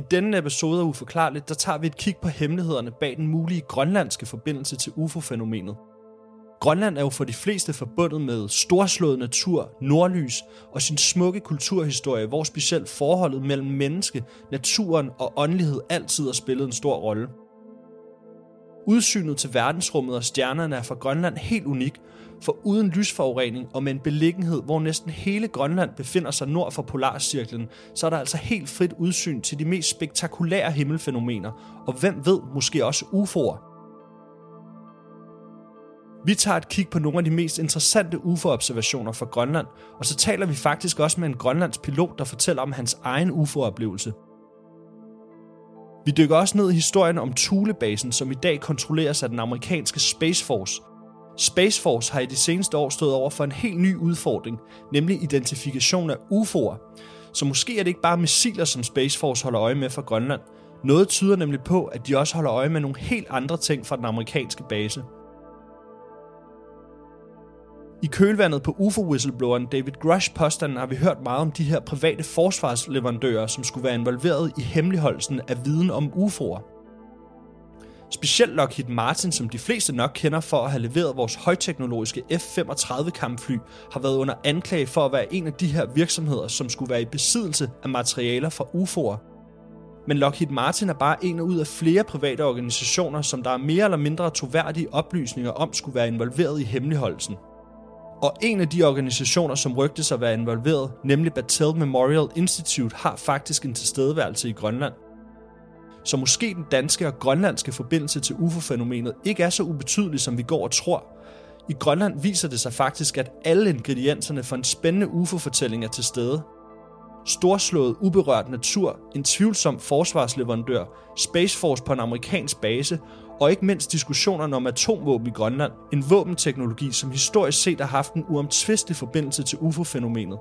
I denne episode af Uforklarligt, der tager vi et kig på hemmelighederne bag den mulige grønlandske forbindelse til UFO-fænomenet. Grønland er jo for de fleste forbundet med storslået natur, nordlys og sin smukke kulturhistorie, hvor specielt forholdet mellem menneske, naturen og åndelighed altid har spillet en stor rolle. Udsynet til verdensrummet og stjernerne er for Grønland helt unik, for uden lysforurening og med en beliggenhed, hvor næsten hele Grønland befinder sig nord for polarcirklen, så er der altså helt frit udsyn til de mest spektakulære himmelfænomener, og hvem ved, måske også UFO'er. Vi tager et kig på nogle af de mest interessante UFO-observationer fra Grønland, og så taler vi faktisk også med en grønlandsk pilot, der fortæller om hans egen UFO-oplevelse. Vi dykker også ned i historien om Thulebasen, som i dag kontrolleres af den amerikanske Space Force. Space Force har i de seneste år stået over for en helt ny udfordring, nemlig identifikation af UFO'er. Så måske er det ikke bare missiler, som Space Force holder øje med fra Grønland. Noget tyder nemlig på, at de også holder øje med nogle helt andre ting fra den amerikanske base. I kølvandet på UFO-whistlebloweren David Grush påstanden har vi hørt meget om de her private forsvarsleverandører, som skulle være involveret i hemmeligholdelsen af viden om UFO'er. Specielt Lockheed Martin, som de fleste nok kender for at have leveret vores højteknologiske F-35 kampfly, har været under anklage for at være en af de her virksomheder, som skulle være i besiddelse af materialer fra UFO'er. Men Lockheed Martin er bare en ud af flere private organisationer, som der er mere eller mindre troværdige oplysninger om skulle være involveret i hemmeligholdelsen. Og en af de organisationer, som rygtes at være involveret, nemlig Battelle Memorial Institute, har faktisk en tilstedeværelse i Grønland. Så måske den danske og grønlandske forbindelse til UFO-fænomenet ikke er så ubetydelig, som vi går og tror. I Grønland viser det sig faktisk, at alle ingredienserne for en spændende UFO-fortælling er til stede. Storslået, uberørt natur, en tvivlsom forsvarsleverandør, Space Force på en amerikansk base og ikke mindst diskussionerne om atomvåben i Grønland, en våbenteknologi, som historisk set har haft en uomtvistelig forbindelse til UFO-fænomenet.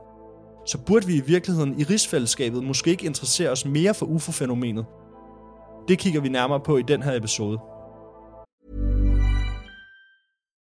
Så burde vi i virkeligheden i rigsfællesskabet måske ikke interessere os mere for UFO-fænomenet? Det kigger vi nærmere på i den her episode.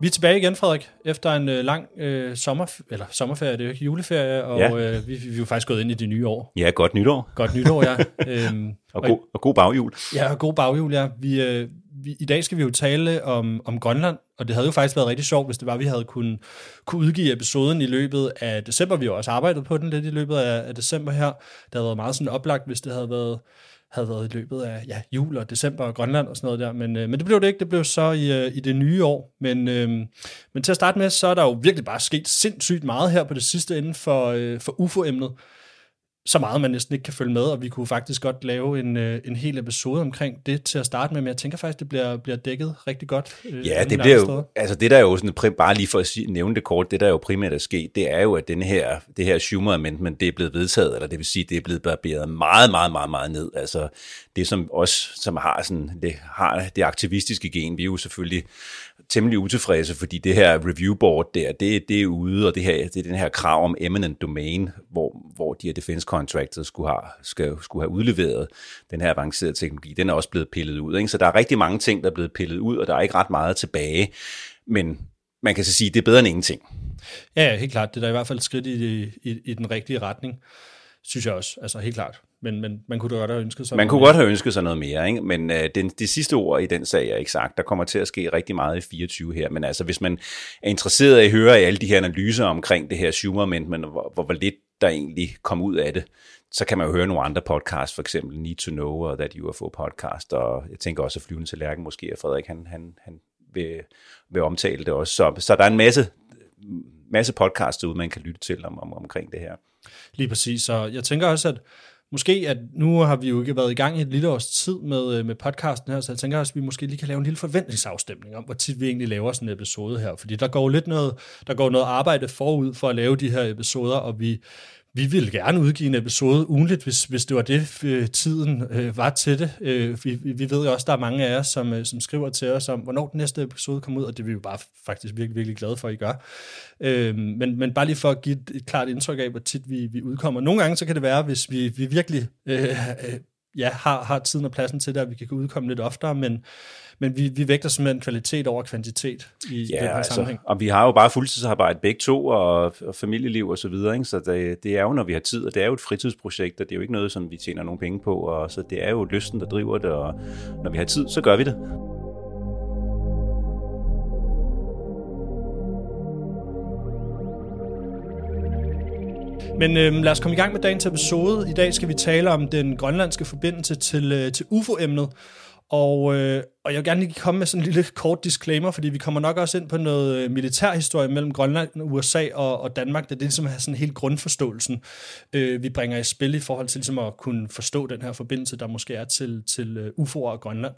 Vi er tilbage igen, Frederik, efter en lang sommerferie, det er jo ikke juleferie, og ja. Vi er jo faktisk gået ind i det nye år. Ja, godt nytår. Godt nytår, ja. Og god baghjul. Ja, og god baghjul, ja. I dag skal vi jo tale om Grønland, og det havde jo faktisk været rigtig sjovt, hvis det var, vi havde kunne udgive episoden i løbet af december. Vi har også arbejdet på den lidt i løbet af december her. Det havde været meget sådan oplagt, hvis det havde været i løbet af jul og december og Grønland og sådan noget der, men det blev det ikke, det blev så i det nye år, men til at starte med, så er der jo virkelig bare sket sindssygt meget her på det sidste inden for UFO-emnet, så meget man næsten ikke kan følge med, og vi kunne faktisk godt lave en hel episode omkring det til at starte med, men jeg tænker faktisk, det bliver dækket rigtig godt. Ja, det bliver jo, altså det der jo sådan, bare lige for at nævne det kort, det der jo primært er sket, det er jo, at det her Schumer Amendment, det er blevet vedtaget, eller det vil sige, det er blevet barberet meget, meget, meget, meget ned. Altså det som os, som har det aktivistiske gen, vi er jo selvfølgelig temmelig utilfredse, fordi det her review board der, det er ude, og det er den her krav om eminent domain, hvor de her defense contractors skulle have udleveret den her avancerede teknologi. Den er også blevet pillet ud, ikke? Så der er rigtig mange ting, der er blevet pillet ud, og der er ikke ret meget tilbage. Men man kan så sige, at det er bedre end ingenting. Ja, helt klart. Det er da i hvert fald skridt i den rigtige retning, synes jeg også. Altså helt klart. Men man kunne godt have ønsket sig noget mere, ikke? Men det sidste ord i den sag er ikke sagt. Der kommer til at ske rigtig meget i 24 her, men altså hvis man er interesseret i at høre alle de her analyser omkring det her Schumer Amendment, hvor lidt der egentlig kom ud af det, så kan man jo høre nogle andre podcasts, for eksempel Need to Know og That UFO Podcast, og jeg tænker også at Flyvende Tallerken måske, og Frederik, han vil omtale det også. Så der er en masse podcasts ude, man kan lytte til omkring det her. Lige præcis, så jeg tænker også, at måske, at nu har vi jo ikke været i gang i et lille års tid med podcasten her, så jeg tænker også, at vi måske lige kan lave en lille forventningsafstemning om, hvor tit vi egentlig laver sådan en episode her, fordi der går lidt noget, arbejde forud for at lave de her episoder, og vi ville gerne udgive en episode ugenligt, hvis det var det, tiden var til det. Vi ved jo også, at der er mange af jer, som skriver til os om, hvornår den næste episode kommer ud, og det er vi jo bare faktisk virkelig, virkelig glade for, at I gør. Men bare lige for at give et klart indtryk af, hvor tit vi udkommer. Nogle gange så kan det være, hvis vi virkelig har tiden og pladsen til det, at vi kan udkomme lidt oftere, men vi vægter simpelthen kvalitet over kvantitet i den her sammenhæng. Altså, og vi har jo bare fuldtidsarbejde begge to, og familieliv og så videre, ikke? Så det er jo, når vi har tid, og det er jo et fritidsprojekt, og det er jo ikke noget, som vi tjener nogen penge på, og så det er jo lysten, der driver det, og når vi har tid, så gør vi det. Men lad os komme i gang med dagens episode. I dag skal vi tale om den grønlandske forbindelse til UFO-emnet. Og jeg vil gerne lige komme med sådan en lille kort disclaimer, fordi vi kommer nok også ind på noget militærhistorie mellem Grønland, USA og Danmark, da det ligesom er sådan helt grundforståelsen, vi bringer i spil i forhold til ligesom at kunne forstå den her forbindelse, der måske er til UFO'er og Grønland.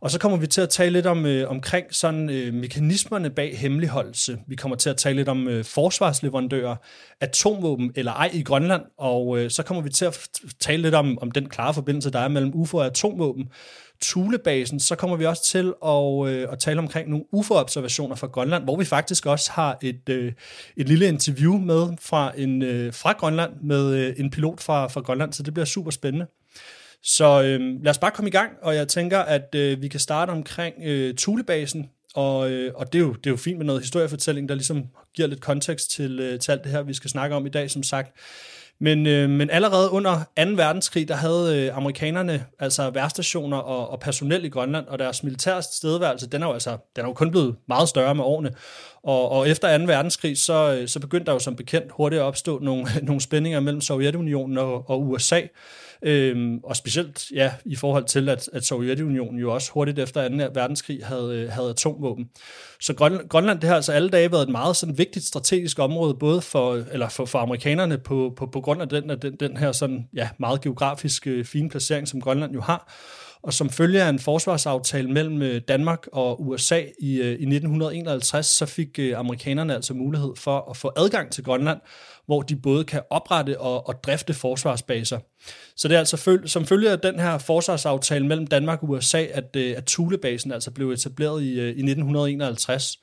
Og så kommer vi til at tale lidt om omkring sådan mekanismerne bag hemmeligholdelse. Vi kommer til at tale lidt om forsvarsleverandører, atomvåben eller ej i Grønland, og så kommer vi til at tale lidt om den klare forbindelse, der er mellem UFO og atomvåben. Thulebasen, så kommer vi også til at tale omkring nogle UFO-observationer fra Grønland, hvor vi faktisk også har et lille interview med fra Grønland med en pilot fra Grønland, så det bliver super spændende. Så lad os bare komme i gang, og jeg tænker, at vi kan starte omkring Thulebasen, og det er jo fint med noget historiefortælling, der ligesom giver lidt kontekst til alt det her, vi skal snakke om i dag, som sagt. Men allerede under 2. verdenskrig, der havde amerikanerne altså værstationer og personel i Grønland, og deres militære tilstedeværelse, den er jo kun blevet meget større med årene. Og efter 2. verdenskrig, så begyndte der jo som bekendt hurtigt at opstå nogle spændinger mellem Sovjetunionen og USA. Og specielt i forhold til, at Sovjetunionen jo også hurtigt efter 2. verdenskrig havde atomvåben. Så Grønland, det har altså alle dage været et meget sådan vigtigt strategisk område, både for amerikanerne på grund af den her sådan, meget geografisk fine placering, som Grønland jo har, og som følge af en forsvarsaftale mellem Danmark og USA i 1951, så fik amerikanerne altså mulighed for at få adgang til Grønland, hvor de både kan oprette og drifte forsvarsbaser. Så det er altså som følge af den her forsvarsaftale mellem Danmark og USA, at Thulebasen altså blev etableret i 1951.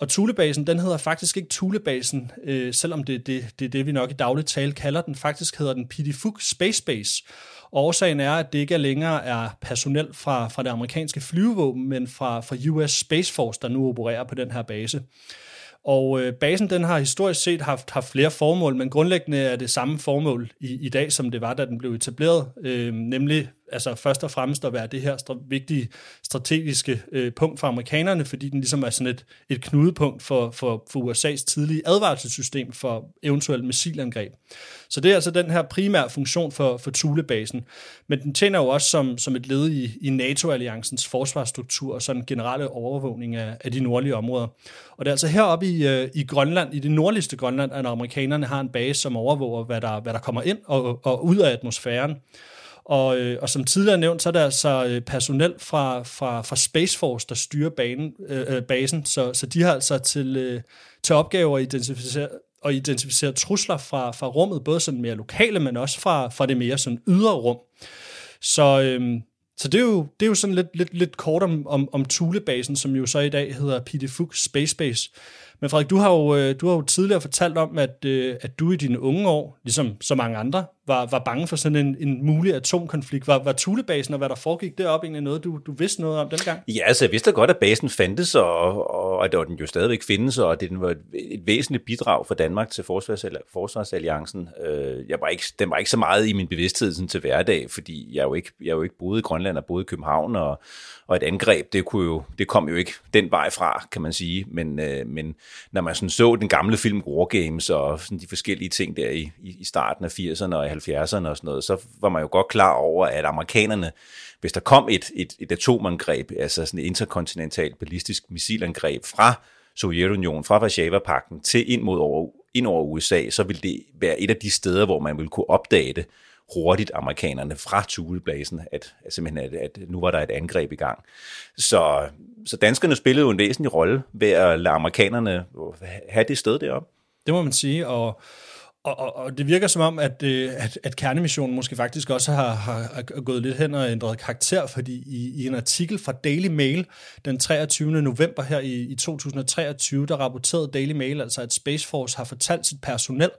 Og Thulebasen, den hedder faktisk ikke Thulebasen, selvom det er det, vi nok i daglig tale kalder den. Faktisk hedder den Pituffik Space Base. Og årsagen er, at det ikke længere er personel fra det amerikanske flyvevåben, men fra US Space Force, der nu opererer på den her base. Og basen, den har historisk set haft flere formål, men grundlæggende er det samme formål i dag, som det var, da den blev etableret. Nemlig altså først og fremmest at være det her vigtige strategiske punkt for amerikanerne, fordi den ligesom er sådan et knudepunkt for USA's tidlige advarselssystem for eventuelt missilangreb. Så det er altså den her primære funktion for Thulebasen. Men den tjener jo også som et led i NATO-alliancens forsvarsstruktur og sådan generelle overvågning af de nordlige områder. Og det er altså heroppe i Grønland, i det nordligste Grønland, at amerikanerne har en base, som overvåger, hvad der kommer ind og ud af atmosfæren. Og som tidligere nævnt, så er der altså personel fra Space Force, der styrer basen, så de har altså til opgave at identificere trusler fra rummet, både sådan mere lokale, men også fra det mere sådan ydre rum. Så det er jo sådan lidt kort om Thulebasen, som jo så i dag hedder Pituffik Space Base. Men Frederik, du har jo tidligere fortalt om, at du i dine unge år, ligesom så mange andre, var bange for sådan en mulig atomkonflikt. Var Thulebasen og hvad der foregik deroppe egentlig noget, du vidste noget om dengang? Ja, altså jeg vidste da godt, at basen fandtes, og at den jo stadigvæk findes, og at den var et væsentligt bidrag for Danmark til Forsvarsalliancen. Den var ikke så meget i min bevidsthed sådan til hverdag, fordi jeg jo ikke boede i Grønland og boede i København, og et angreb, det kom jo ikke den vej fra, kan man sige, men når man sådan så den gamle film War Games og sådan de forskellige ting der i starten af 80'erne og 70'erne og sådan noget, så var man jo godt klar over, at amerikanerne, hvis der kom et atomangreb, altså sådan et interkontinentalt ballistisk missilangreb fra Sovjetunionen, fra Warszawapagten til ind over USA, så ville det være et af de steder, hvor man ville kunne opdage det hurtigt, amerikanerne fra Thulepladsen, at nu var der et angreb i gang. Så danskerne spillede jo en væsentlig rolle ved at lade amerikanerne have det sted deroppe. Det må man sige, og det virker som om, at kernemissionen måske faktisk også har gået lidt hen og ændret karakter, fordi i en artikel fra Daily Mail den 23. november her i 2023, der rapporterede Daily Mail, altså at Space Force har fortalt sit personel,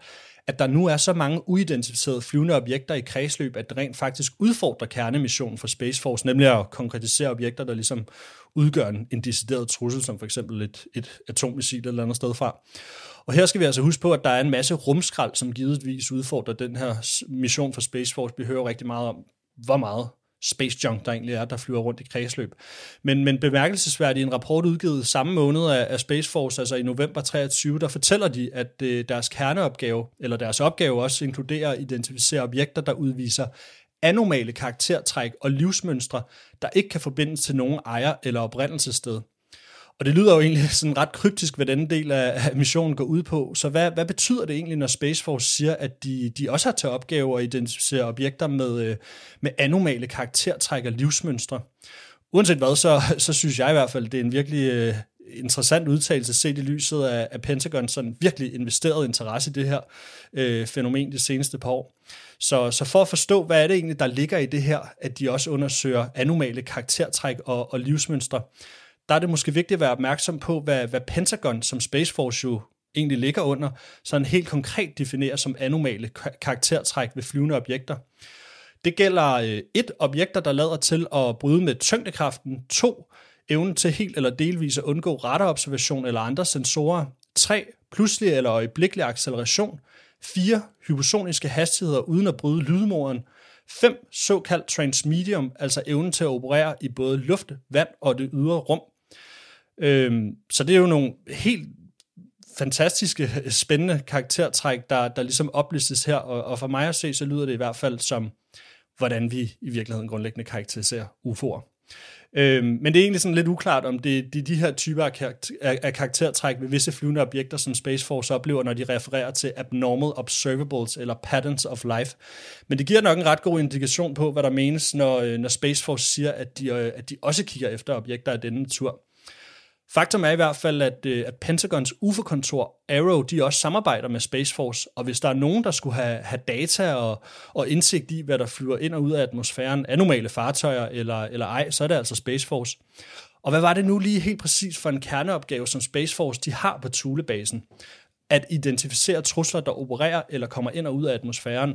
at der nu er så mange uidentificerede flyvende objekter i kredsløb, at det rent faktisk udfordrer kernemissionen for Space Force, nemlig at konkretisere objekter, der ligesom udgør en decideret trussel, som for eksempel et atommissil eller andet sted fra. Og her skal vi altså huske på, at der er en masse rumskrald, som givetvis udfordrer den her mission for Space Force. Vi hører rigtig meget om, hvor meget space junk der egentlig er, der flyver rundt i kredsløb. Men bemærkelsesværdigt, en rapport udgivet samme måned af Space Force, altså i november 23, der fortæller de, at deres kerneopgave, eller deres opgave også inkluderer at identificere objekter, der udviser anormale karaktertræk og livsmønstre, der ikke kan forbindes til nogen ejer- eller oprindelsessted. Og det lyder jo egentlig sådan ret kryptisk, hvad denne del af missionen går ud på. Så hvad betyder det egentlig, når Space Force siger, at de også har til opgave at identificere objekter med anormale karaktertræk og livsmønstre? Uanset hvad, så synes jeg i hvert fald, det er en virkelig interessant udtalelse set i lyset af Pentagons sådan virkelig investeret interesse i det her fænomen de seneste par år. Så for at forstå, hvad er det egentlig, der ligger i det her, at de også undersøger anormale karaktertræk og livsmønstre, der er det måske vigtigt at være opmærksom på, hvad Pentagon, som Space Force jo egentlig ligger under, sådan helt konkret definerer som anormale karaktertræk ved flyvende objekter. Det gælder 1. objekter, der lader til at bryde med tyngdekraften, 2. evnen til helt eller delvis at undgå radarobservation eller andre sensorer, 3. pludselig eller øjeblikkelig acceleration, 4. hypersoniske hastigheder uden at bryde lydmuren, 5. såkaldt transmedium, altså evnen til at operere i både luft, vand og det ydre rum. Så det er jo nogle helt fantastiske, spændende karaktertræk, der ligesom oplistes her, og for mig at se, så lyder det i hvert fald som, hvordan vi i virkeligheden grundlæggende karakteriserer UFO'er. Men det er egentlig sådan lidt uklart, om det er de her typer af karaktertræk ved visse flyvende objekter, som Space Force oplever, når de refererer til abnormal observables eller patterns of life. Men det giver nok en ret god indikation på, hvad der menes, når Space Force siger, at de også kigger efter objekter af denne natur. Faktum er i hvert fald, at Pentagons UFO-kontor Arrow, de også samarbejder med Space Force, og hvis der er nogen, der skulle have data og indsigt i, hvad der flyver ind og ud af atmosfæren, anormale fartøjer eller ej, så er det altså Space Force. Og hvad var det nu lige helt præcis for en kerneopgave, som Space Force de har på Thulebasen? At identificere trusler, der opererer eller kommer ind og ud af atmosfæren.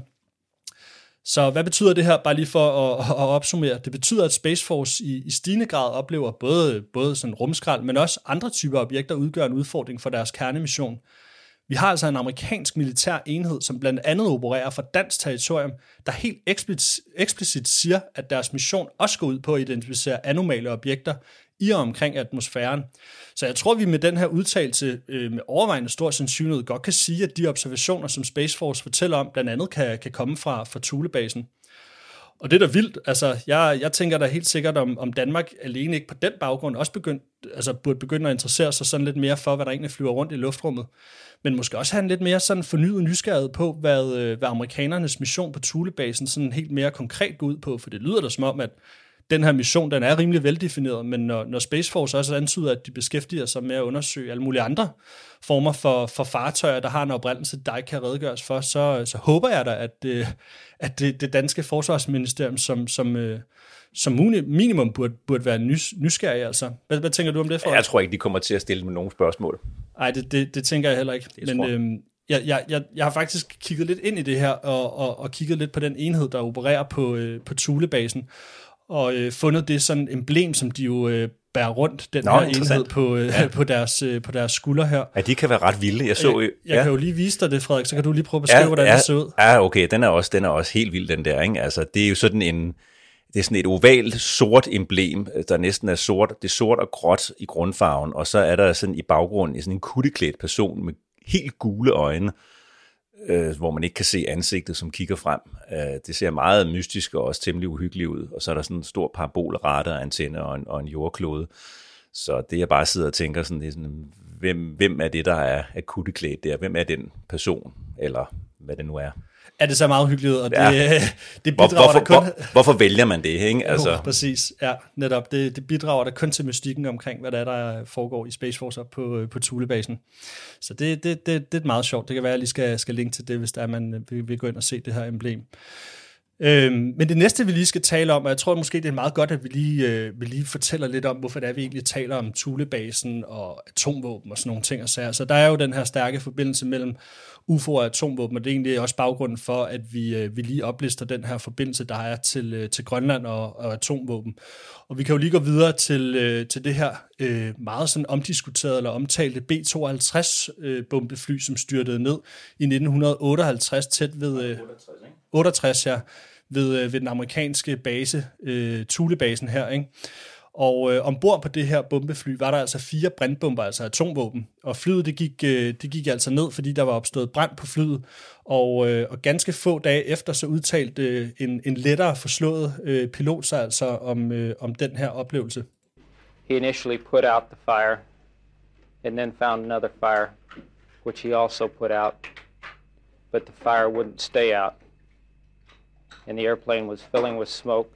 Så hvad betyder det her, bare lige for at opsummere? Det betyder, at Space Force i stigende grad oplever både sådan rumskrald, men også andre typer objekter udgør en udfordring for deres kernemission. Vi har altså en amerikansk militær enhed, som blandt andet opererer fra dansk territorium, der helt eksplicit siger, at deres mission også går ud på at identificere anormale objekter i og omkring atmosfæren. Så jeg tror, vi med den her udtalelse med overvejende stor sandsynlighed godt kan sige, at de observationer, som Space Force fortæller om, blandt andet kan komme fra Thulebasen. Og det er da vildt. Altså, jeg tænker da helt sikkert, om Danmark alene ikke på den baggrund også burde begynde at interessere sig sådan lidt mere for, hvad der egentlig flyver rundt i luftrummet. Men måske også have en lidt mere sådan fornyet nysgerrighed på, hvad amerikanernes mission på Thulebasen sådan helt mere konkret går ud på, for det lyder da som om, at den her mission, den er rimelig veldefineret, men når Space Force også antyder, at de beskæftiger sig med at undersøge alle mulige andre former for fartøjer, der har en oprindelse, der ikke kan redegøres for, så håber jeg da, at det danske forsvarsministerium som minimum burde være nysgerrig. Altså. Hvad tænker du om det, Frederik? Jeg tror ikke, de kommer til at stille med nogen spørgsmål. Nej, det tænker jeg heller ikke. Jeg har faktisk kigget lidt ind i det her, og kigget lidt på den enhed, der opererer på Thulebasen, og fundet det sådan emblem, som de jo bærer rundt, den her enhed på deres skulder her. Ja, de kan være ret vilde. Jeg kan jo lige vise dig det, Frederik, så kan du lige prøve at beskrive, hvordan det ser ud. Ja, okay, den er også helt vild, den der, ikke? Altså, det er jo sådan en Det er sådan et ovalt sort emblem, der næsten er sort. Det er sort og gråt i grundfarven, og så er der sådan i baggrunden sådan en kutteklædt person med helt gule øjne, hvor man ikke kan se ansigtet, som kigger frem. Det ser meget mystisk og også temmelig uhyggeligt ud, og så er der sådan en stor parabolradar, antenne og en jordklode. Så det jeg bare sidder og tænker sådan, det er sådan hvem er det, der er kutteklædt der? Hvem er den person, eller hvad det nu er? Er det så meget hyggeligt, og det bidrager der kun... Hvorfor vælger man det, ikke? Altså... præcis, ja, netop. Det bidrager der kun til mystikken omkring, hvad der foregår i Space Force op på Thulebasen. Så det er meget sjovt. Det kan være, at jeg lige skal linke til det, hvis der er, man vil gå ind og se det her emblem. Men det næste, vi lige skal tale om, og jeg tror måske, det er meget godt, at vi lige fortæller lidt om, hvorfor det er, vi egentlig taler om Thulebasen og atomvåben og sådan nogle ting og sager. Så der er jo den her stærke forbindelse mellem UFO og atomvåben, og det er egentlig også baggrunden for, at vi lige oplister den her forbindelse, der er til Grønland og atomvåben. Og vi kan jo lige gå videre til det her meget sådan omdiskuterede eller omtalte B-52-bombefly, som styrtede ned i 1958 tæt ved... 68, ja, ved den amerikanske base, Thulebasen her, ikke? Og ombord på det her bombefly var der altså 4 brandbomber, altså atomvåben. Og flyet, det gik altså ned, fordi der var opstået brand på flyet. Og ganske få dage efter, så udtalte en lettere forslået pilot sig altså om den her oplevelse. He initially put out the fire, and then found another fire, which he also put out. But the fire wouldn't stay out. And the airplane was filling with smoke.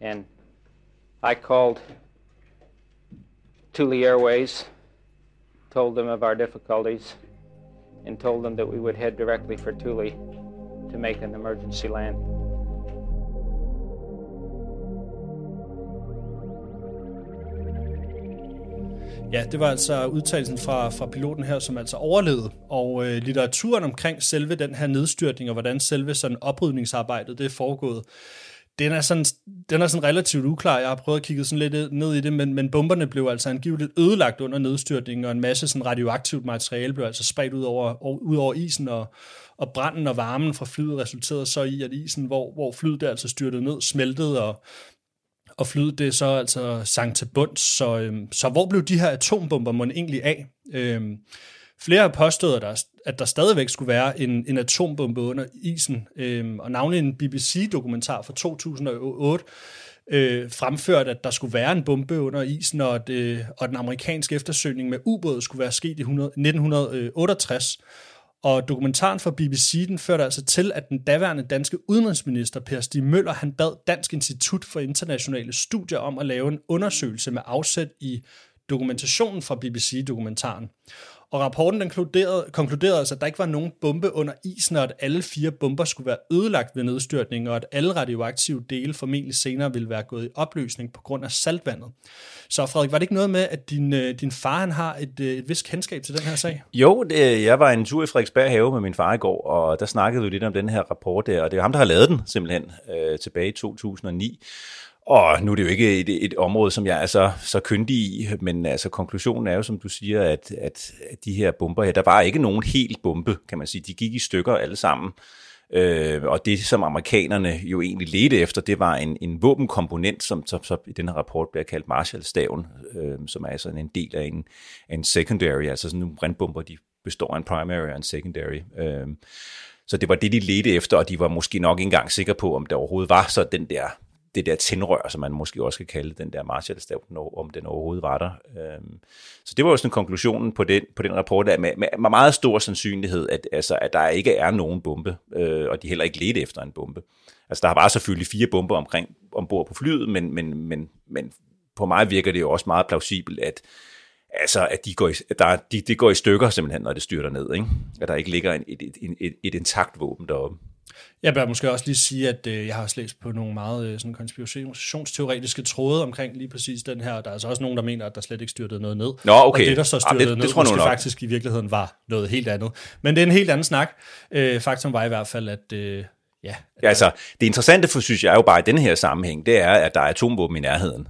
And I called Thule Airways, told them of our difficulties, and told them that we would head directly for Thule to make an emergency land. Ja, det var altså udtalelsen fra piloten her, som altså overlevede, og litteraturen omkring selve den her nedstyrtning, og hvordan selve sådan oprydningsarbejdet, det er foregået, den er sådan relativt uklar. Jeg har prøvet at kigge sådan lidt ned i det, men bomberne blev altså angiveligt ødelagt under nedstyrtningen, og en masse sådan radioaktivt materiale blev altså spredt ud over isen, og branden og varmen fra flyet resulterede så i, at isen, hvor flyet der altså styrtede ned, smeltede, og flyet det så altså sank til bunds, så hvor blev de her atombomber mon egentlig af? Flere påstod, at der stadigvæk skulle være en atombombe under isen, og navnlig en BBC-dokumentar fra 2008 fremførte, at der skulle være en bombe under isen, og den amerikanske eftersøgning med ubåde skulle være sket i 1968. Og dokumentaren fra BBC, den førte altså til, at den daværende danske udenrigsminister Per Stig Møller, han bad Dansk Institut for Internationale Studier om at lave en undersøgelse med afsæt i dokumentationen fra BBC-dokumentaren. Og rapporten den konkluderede altså, at der ikke var nogen bombe under isen, og at alle 4 bomber skulle være ødelagt ved nedstyrtning, og at alle radioaktive dele formentlig senere ville være gået i opløsning på grund af saltvandet. Så Frederik, var det ikke noget med, at din far han har et vist kendskab til den her sag? Jo, jeg var en tur i Frederiksberg Have med min far i går, og der snakkede vi lidt om den her rapport der, og det er ham, der har lavet den simpelthen tilbage i 2009. Og nu er det jo ikke et område, som jeg er så kyndig i, men altså konklusionen er jo, som du siger, at de her bomber her, der var ikke nogen helt bombe, kan man sige. De gik i stykker alle sammen. Og det, som amerikanerne jo egentlig ledte efter, det var en våbenkomponent, som så i den her rapport bliver kaldt Marshallstaven, som er altså en del af en secondary, altså sådan nogle brandbomber, de består af en primary og en secondary. Så det var det, de ledte efter, og de var måske nok ikke engang sikre på, om der overhovedet var så den der... det der tændrør, som man måske også kan kalde den der Marshallstav, om den overhovedet var der. Så det var jo sådan konklusionen på den rapport, at med meget stor sandsynlighed, at der ikke er nogen bombe, og de heller ikke ledte efter en bombe. Altså der var selvfølgelig 4 bomber ombord på flyet, men på mig virker det jo også meget plausibelt, at det går i stykker simpelthen, når det styrter ned, ikke? At der ikke ligger et intakt våben deroppe. Jeg bør måske også lige sige, at jeg har læst på nogle meget sådan konspirationsteoretiske tråde omkring lige præcis den her. Der er altså også nogen, der mener, at der slet ikke styrtede noget ned. Nå, okay. Og det, der så styrtede ned, tror måske faktisk i virkeligheden var noget helt andet. Men det er en helt anden snak. Faktum var i hvert fald, at... Ja, altså, det interessante, for, synes jeg jo bare i den her sammenhæng, det er, at der er atomvåben i nærheden.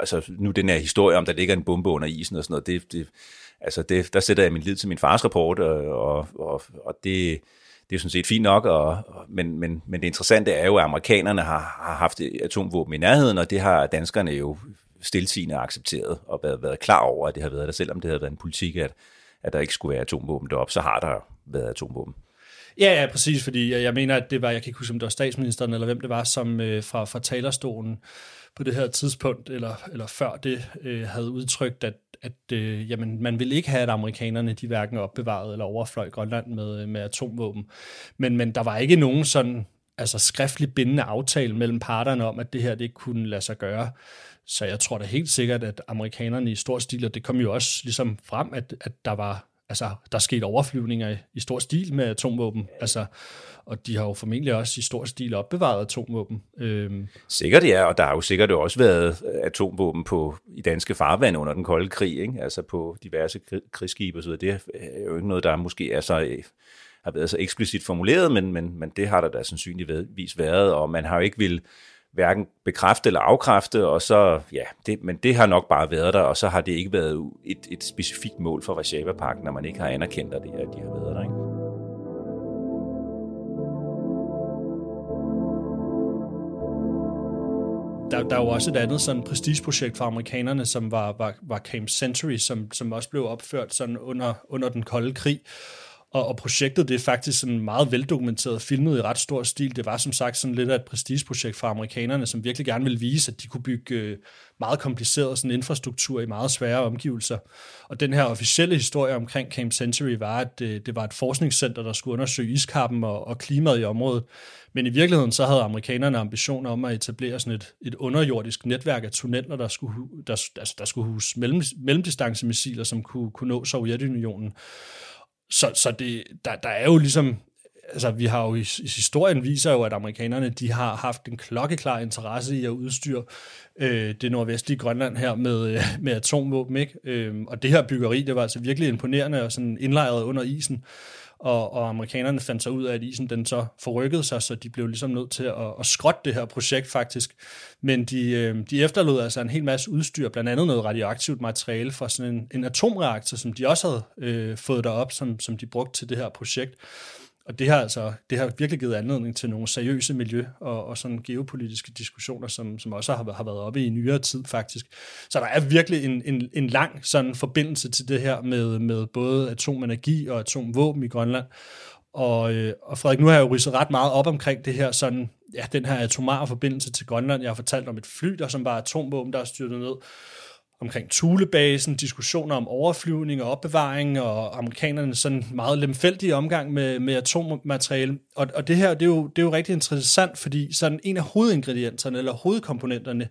Altså, nu den her historie om, der ligger en bombe under isen og sådan noget, der sætter jeg min lid til min fars rapport, og det... det er sådan set fint nok, men det interessante er jo, at amerikanerne har haft atomvåben i nærheden, og det har danskerne jo stiltiende accepteret og været klar over, at det har været der, selvom det havde været en politik, at der ikke skulle være atomvåben deroppe, så har der været atomvåben. Ja, præcis, fordi jeg mener, at det var, jeg kan ikke huske, om det var statsministeren, eller hvem det var, som fra talerstolen på det her tidspunkt, eller før det, havde udtrykt, at jamen, man ville ikke have, at amerikanerne de hverken opbevarede eller overfløj Grønland med atomvåben. Men der var ikke nogen sådan skriftlig bindende aftale mellem parterne om, at det her det kunne lade sig gøre. Så jeg tror da helt sikkert, at amerikanerne i stor stil, og det kom jo også ligesom frem, at der var... der skete overflyvninger i stor stil med atomvåben, og de har jo formentlig også i stor stil opbevaret atomvåben. Sikkert ja, og der har jo sikkert også været atomvåben i danske farvand under den kolde krig, ikke? På diverse krigsskibe og så videre. Det er jo ikke noget, der måske har været så eksplicit formuleret, men det har der da sandsynligvis været, og man har jo ikke ville hverken bekræfte eller afkræfte, og så, ja, men det har nok bare været der, og så har det ikke været et specifikt mål for Warszawapagten, når man ikke har anerkendt, at de har været der, ikke? Der var også et andet sådan prestigeprojekt for amerikanerne, som var Camp Century, som også blev opført sådan under den kolde krig. Og projektet, det er faktisk sådan meget veldokumenteret, filmet i ret stor stil. Det var som sagt sådan lidt af et prestigeprojekt fra amerikanerne, som virkelig gerne ville vise, at de kunne bygge meget kompliceret sådan infrastruktur i meget svære omgivelser. Og den her officielle historie omkring Camp Century var, at det var et forskningscenter, der skulle undersøge iskappen og klimaet i området. Men i virkeligheden så havde amerikanerne ambitioner om at etablere sådan et underjordisk netværk af tunneller, der skulle huse mellemdistancemissiler, som kunne nå Sovjetunionen. Så det, der er jo ligesom, vi har jo i historien viser jo, at amerikanerne, de har haft en klokkeklar interesse i at udstyre det nordvestlige Grønland her med atomvåben, ikke? Og det her byggeri, det var altså virkelig imponerende og sådan indlejret under isen, og amerikanerne fandt så ud af, at isen den så forrykkede sig, så de blev ligesom nødt til at skrotte det her projekt faktisk. Men de efterlod altså en hel masse udstyr, blandt andet noget radioaktivt materiale fra sådan en atomreaktor, som de også havde fået derop, som de brugte til det her projekt. Og det har virkelig givet anledning til nogle seriøse miljø- og sådan geopolitiske diskussioner, som også har været oppe i nyere tid faktisk. Så der er virkelig en lang sådan forbindelse til det her med både atomenergi og atomvåben i Grønland. Og Frederik, nu har jeg jo ridset ret meget op omkring det her sådan, ja, den her atomare forbindelse til Grønland. Jeg har fortalt om et fly, der som var atomvåben, der er styrtet ned. Omkring Thulebasen, diskussioner om overflyvning og opbevaring, og amerikanernes sådan meget lemfældige omgang med atommateriale. Og det her, det er jo rigtig interessant, fordi sådan en af hovedingredienserne, eller hovedkomponenterne,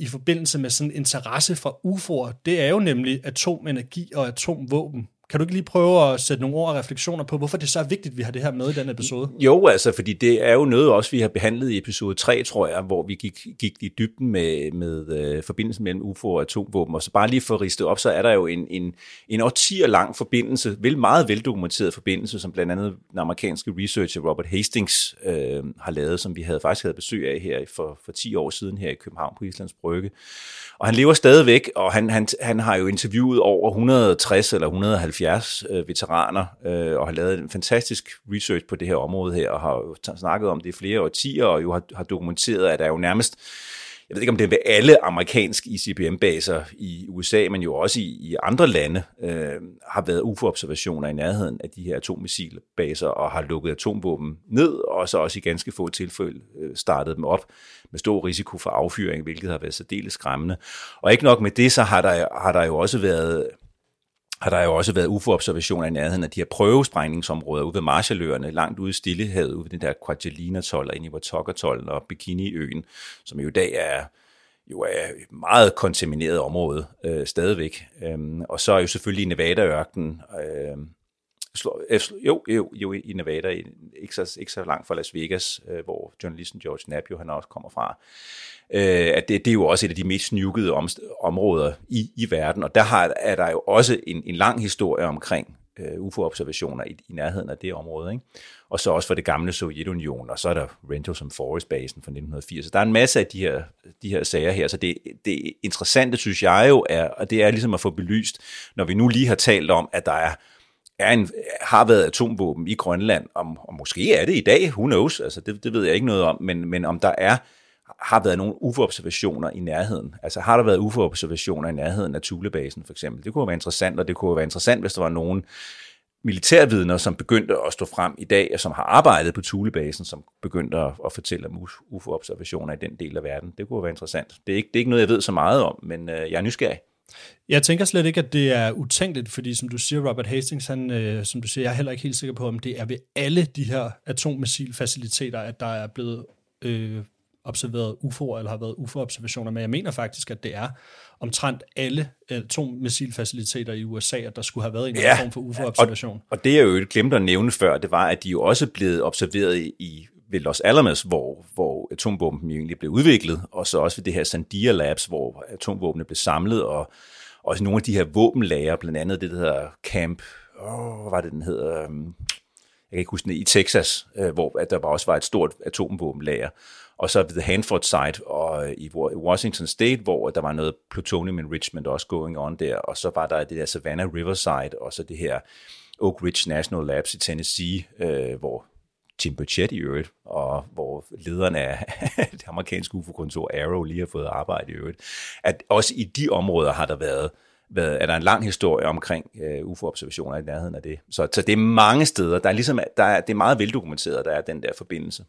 i forbindelse med sådan interesse fra UFO'er, det er jo nemlig atomenergi og atomvåben. Kan du ikke lige prøve at sætte nogle ord og refleksioner på, hvorfor det er så vigtigt, at vi har det her med i den episode? Jo, fordi det er jo noget også, vi har behandlet i episode 3, tror jeg, hvor vi gik i dybden med forbindelsen mellem UFO og atomvåben. Og så bare lige for at riste op, så er der jo en årtier lang forbindelse, meget veldokumenteret forbindelse, som blandt andet den amerikanske researcher Robert Hastings har lavet, som vi havde besøg af her for 10 år siden her i København på Islands Brygge. Og han lever stadigvæk, og han har jo interviewet over 160 eller 170 veteraner og har lavet en fantastisk research på det her område her, og har jo snakket om det i flere årtier, og jo har dokumenteret, at der er jo nærmest, jeg ved ikke om det er ved alle amerikanske ICBM-baser i USA, men jo også i andre lande, har været UFO-observationer i nærheden af de her atommissilbaser, og har lukket atomvåben ned, og så også i ganske få tilfælde startet dem op med stor risiko for affyring, hvilket har været særdeles skræmmende. Og ikke nok med det, så har der jo også været UFO-observationer i nærheden af de her prøvesprængningsområder ude ved Marshalløerne, langt ude i Stillehavet, ude ved den der Kwajalein-atollen, inde i Vortok-atollen og Bikiniøen, som jo i dag er et meget kontamineret område stadigvæk. Og så er jo selvfølgelig i Nevada-ørkenen, i Nevada, ikke så langt fra Las Vegas, hvor journalisten George Knapp jo han også kommer fra, at det er jo også et af de mest snukede områder i verden, og er der jo også en lang historie omkring UFO-observationer i nærheden af det område, ikke? Og så også fra det gamle Sovjetunionen, og så er der Ransom Forest-basen fra 1980. Så der er en masse af de her sager her, så det interessante, synes jeg jo, og det er ligesom at få belyst, når vi nu lige har talt om, at der er har været atomvåben i Grønland, og måske er det i dag, who knows, altså det ved jeg ikke noget om, men om der har været nogle UFO-observationer i nærheden. Altså har der været UFO-observationer i nærheden af Thulebasen for eksempel? Det kunne være interessant, og det kunne være interessant, hvis der var nogen militærvidner, som begyndte at stå frem i dag, og som har arbejdet på Thulebasen, som begyndte at fortælle om UFO-observationer i den del af verden. Det kunne være interessant. Det er ikke noget, jeg ved så meget om, men jeg er nysgerrig. Jeg tænker slet ikke, at det er utænkeligt, fordi som du siger, Robert Hastings, som du siger, jeg er heller ikke helt sikker på, om det er ved alle de her atommissilfaciliteter, at der er blevet observeret UFO'er, eller har været UFO-observationer, men jeg mener faktisk, at det er omtrent alle atommissilfaciliteter i USA, at der skulle have været en form for UFO-observation. Og det, jeg jo glemte at nævne før, det var, at de jo også blev observeret ved Los Alamos, hvor atombomben egentlig blev udviklet, og så også ved det her Sandia Labs, hvor atomvåbnene blev samlet, og også nogle af de her våbenlager, blandt andet det, der hedder Camp, hvad var det, den hedder? Jeg kan ikke huske den, i Texas, hvor der også var et stort atomvåbenlager, og så ved Hanford site og i Washington State, hvor der var noget plutonium enrichment også going on der, og så var der det der Savannah Riverside, og så det her Oak Ridge National Labs i Tennessee, hvor Tim Burchett i øvrigt, og hvor lederen af det amerikanske UFO-kontor Arrow lige har fået arbejde i øvrigt, at også i de områder har der været er der en lang historie omkring UFO-observationer i nærheden af det. Så det er mange steder, det er meget veldokumenteret, der er den der forbindelse.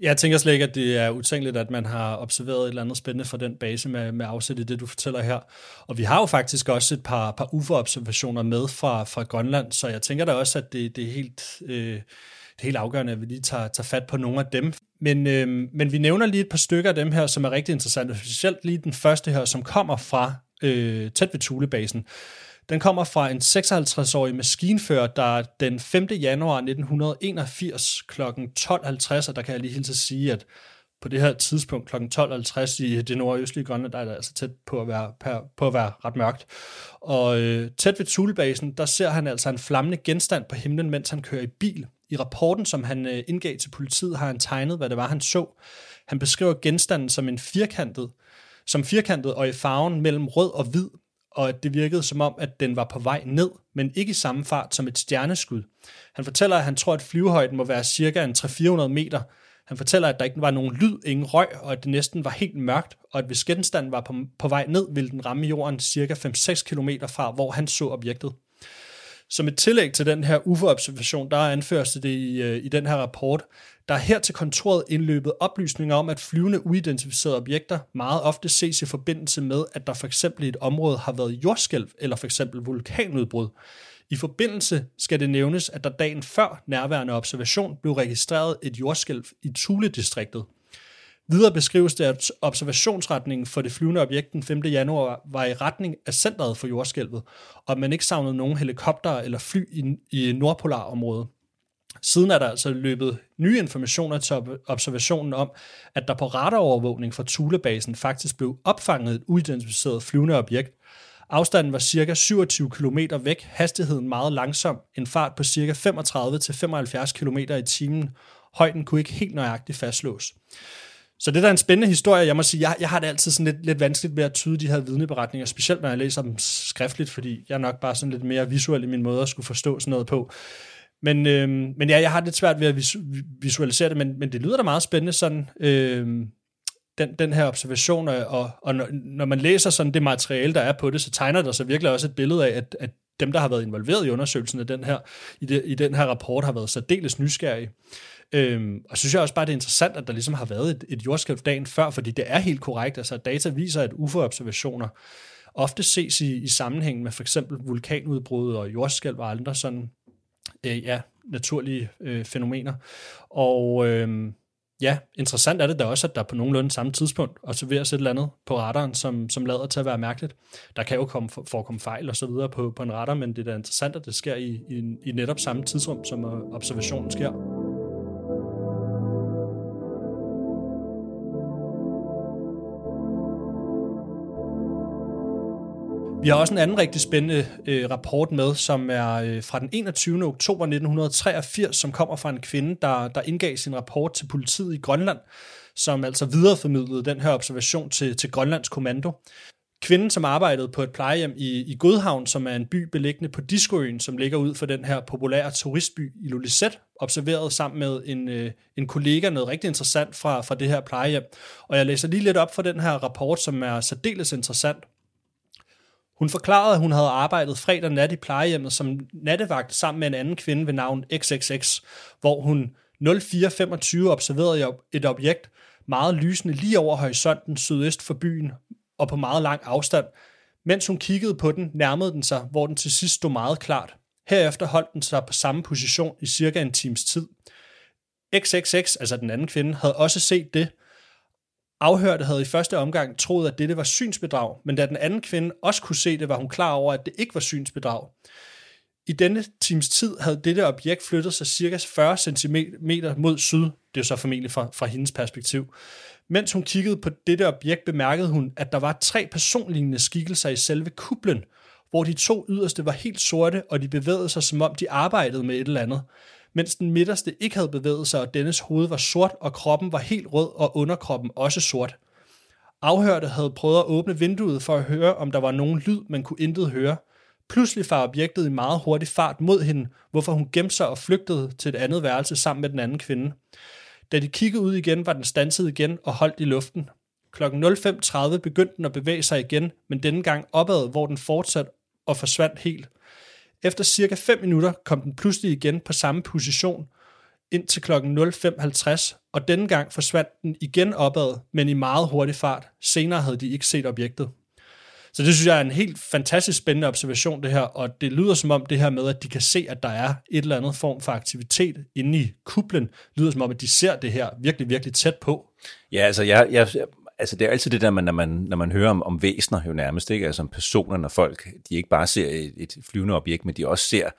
Jeg tænker slet ikke, at det er utænkeligt, at man har observeret et eller andet spændende fra den base med afsæt i det, du fortæller her. Og vi har jo faktisk også et par UFO-observationer med fra Grønland, så jeg tænker da også, at det er helt... Det er helt afgørende, at vi lige tager fat på nogle af dem. Men vi nævner lige et par stykker af dem her, som er rigtig interessante. Specielt lige den første her, som kommer fra tæt ved Thulebasen. Den kommer fra en 56-årig maskinfører, der den 5. januar 1981 kl. 12.50, og der kan jeg lige hilse at sige, at på det her tidspunkt kl. 12.50 i det nordøstlige Grønland, der er det altså tæt på at være ret mørkt. Og tæt ved Thulebasen, der ser han altså en flammende genstand på himlen, mens han kører i bil. I rapporten, som han indgav til politiet, har han tegnet, hvad det var, han så. Han beskriver genstanden som firkantet og i farven mellem rød og hvid, og at det virkede som om, at den var på vej ned, men ikke i samme fart som et stjerneskud. Han fortæller, at han tror, at flyvehøjden må være cirka 300-400 meter. Han fortæller, at der ikke var nogen lyd, ingen røg, og at det næsten var helt mørkt, og at hvis genstanden var på vej ned, ville den ramme jorden cirka 5-6 km fra, hvor han så objektet. Som et tillæg til den her UFO-observation, der anføres det i den her rapport, der er her til kontoret indløbet oplysninger om, at flyvende uidentificerede objekter meget ofte ses i forbindelse med, at der for eksempel i et område har været jordskælv eller for eksempel vulkanudbrud. I forbindelse skal det nævnes, at der dagen før nærværende observation blev registreret et jordskælv i Thule-distriktet. Videre beskrives det, at observationsretningen for det flyvende objekt den 5. januar var i retning af centret for jordskælvet, og man ikke savnede nogen helikopter eller fly i nordpolarområdet. Siden er der altså løbet nye informationer til observationen om, at der på radarovervågning fra Thulebasen faktisk blev opfanget et uidentificeret flyvende objekt. Afstanden var cirka 27 km væk, hastigheden meget langsom, en fart på cirka 35-75 km i timen. Højden kunne ikke helt nøjagtigt fastslås. Så det der er en spændende historie. Jeg må sige, jeg har det altid sådan lidt vanskeligt ved at tyde de her vidneberetninger, specielt når jeg læser dem skriftligt, fordi jeg er nok bare sådan lidt mere visuel i min måde at skulle forstå sådan noget på. Men ja, jeg har lidt svært ved at visualisere det, men det lyder da meget spændende sådan, den her observation, og når man læser sådan det materiale, der er på det, så tegner der så virkelig også et billede af, at dem, der har været involveret i undersøgelsen af den her rapport, har været særdeles nysgerrige. Og synes jeg også bare, det er interessant, at der ligesom har været et jordskælv dagen før, fordi det er helt korrekt. Altså, data viser, at UFO-observationer ofte ses i sammenhæng med for eksempel vulkanudbrud og jordskælv og andre sådan, naturlige fænomener. Og interessant er det da også, at der på nogenlunde samme tidspunkt observeres et eller andet på radaren, som lader til at være mærkeligt. Der kan jo forekomme fejl og så videre på en radar, men det er da interessant, at det sker i netop samme tidsrum, som observationen sker. Vi har også en anden rigtig spændende rapport med, som er fra den 21. oktober 1983, som kommer fra en kvinde, der indgav sin rapport til politiet i Grønland, som altså videreformidlede den her observation til Grønlands Kommando. kvinden, som arbejdede på et plejehjem i Godhavn, som er en by beliggende på Discoøen, som ligger ud for den her populære turistby i Ilulissat, observerede sammen med en kollega noget rigtig interessant fra det her plejehjem. Og jeg læser lige lidt op for den her rapport, som er særdeles interessant. Hun forklarede, at hun havde arbejdet fredag nat i plejehjemmet som nattevagt sammen med en anden kvinde ved navn XXX, hvor hun 04:25 observerede et objekt meget lysende lige over horisonten sydøst for byen og på meget lang afstand. Mens hun kiggede på den, nærmede den sig, hvor den til sidst stod meget klart. Herefter holdt den sig på samme position i cirka en times tid. XXX, altså den anden kvinde, havde også set det. Afhørte havde i første omgang troet, at dette var synsbedrag, men da den anden kvinde også kunne se det, var hun klar over, at det ikke var synsbedrag. I denne times tid havde dette objekt flyttet sig cirka 40 cm mod syd, det er så formentlig fra hendes perspektiv. Mens hun kiggede på dette objekt, bemærkede hun, at der var 3 personlignende skikkelser i selve kuplen, hvor de 2 yderste var helt sorte, og de bevægede sig, som om de arbejdede med et eller andet, mens den midterste ikke havde bevæget sig, og dennes hoved var sort, og kroppen var helt rød, og underkroppen også sort. Afhørte havde prøvet at åbne vinduet for at høre, om der var nogen lyd, man kunne intet høre. Pludselig far objektet i meget hurtig fart mod hende, hvorfor hun gemte sig og flygtede til et andet værelse sammen med den anden kvinde. Da de kiggede ud igen, var den standset igen og holdt i luften. Kl. 05:30 begyndte den at bevæge sig igen, men denne gang opad, hvor den fortsatte og forsvandt helt. Efter cirka 5 minutter kom den pludselig igen på samme position indtil kl. 05:50, og denne gang forsvandt den igen opad, men i meget hurtig fart. Senere havde de ikke set objektet. Så det synes jeg er en helt fantastisk spændende observation, det her, og det lyder som om det her med, at de kan se, at der er et eller andet form for aktivitet inde i kuplen, lyder som om, at de ser det her virkelig, virkelig tæt på. Ja, altså, altså det er altid det der, når man hører om væsener jo nærmest, ikke? Altså om personer, når folk, de ikke bare ser et flyvende objekt, men de også ser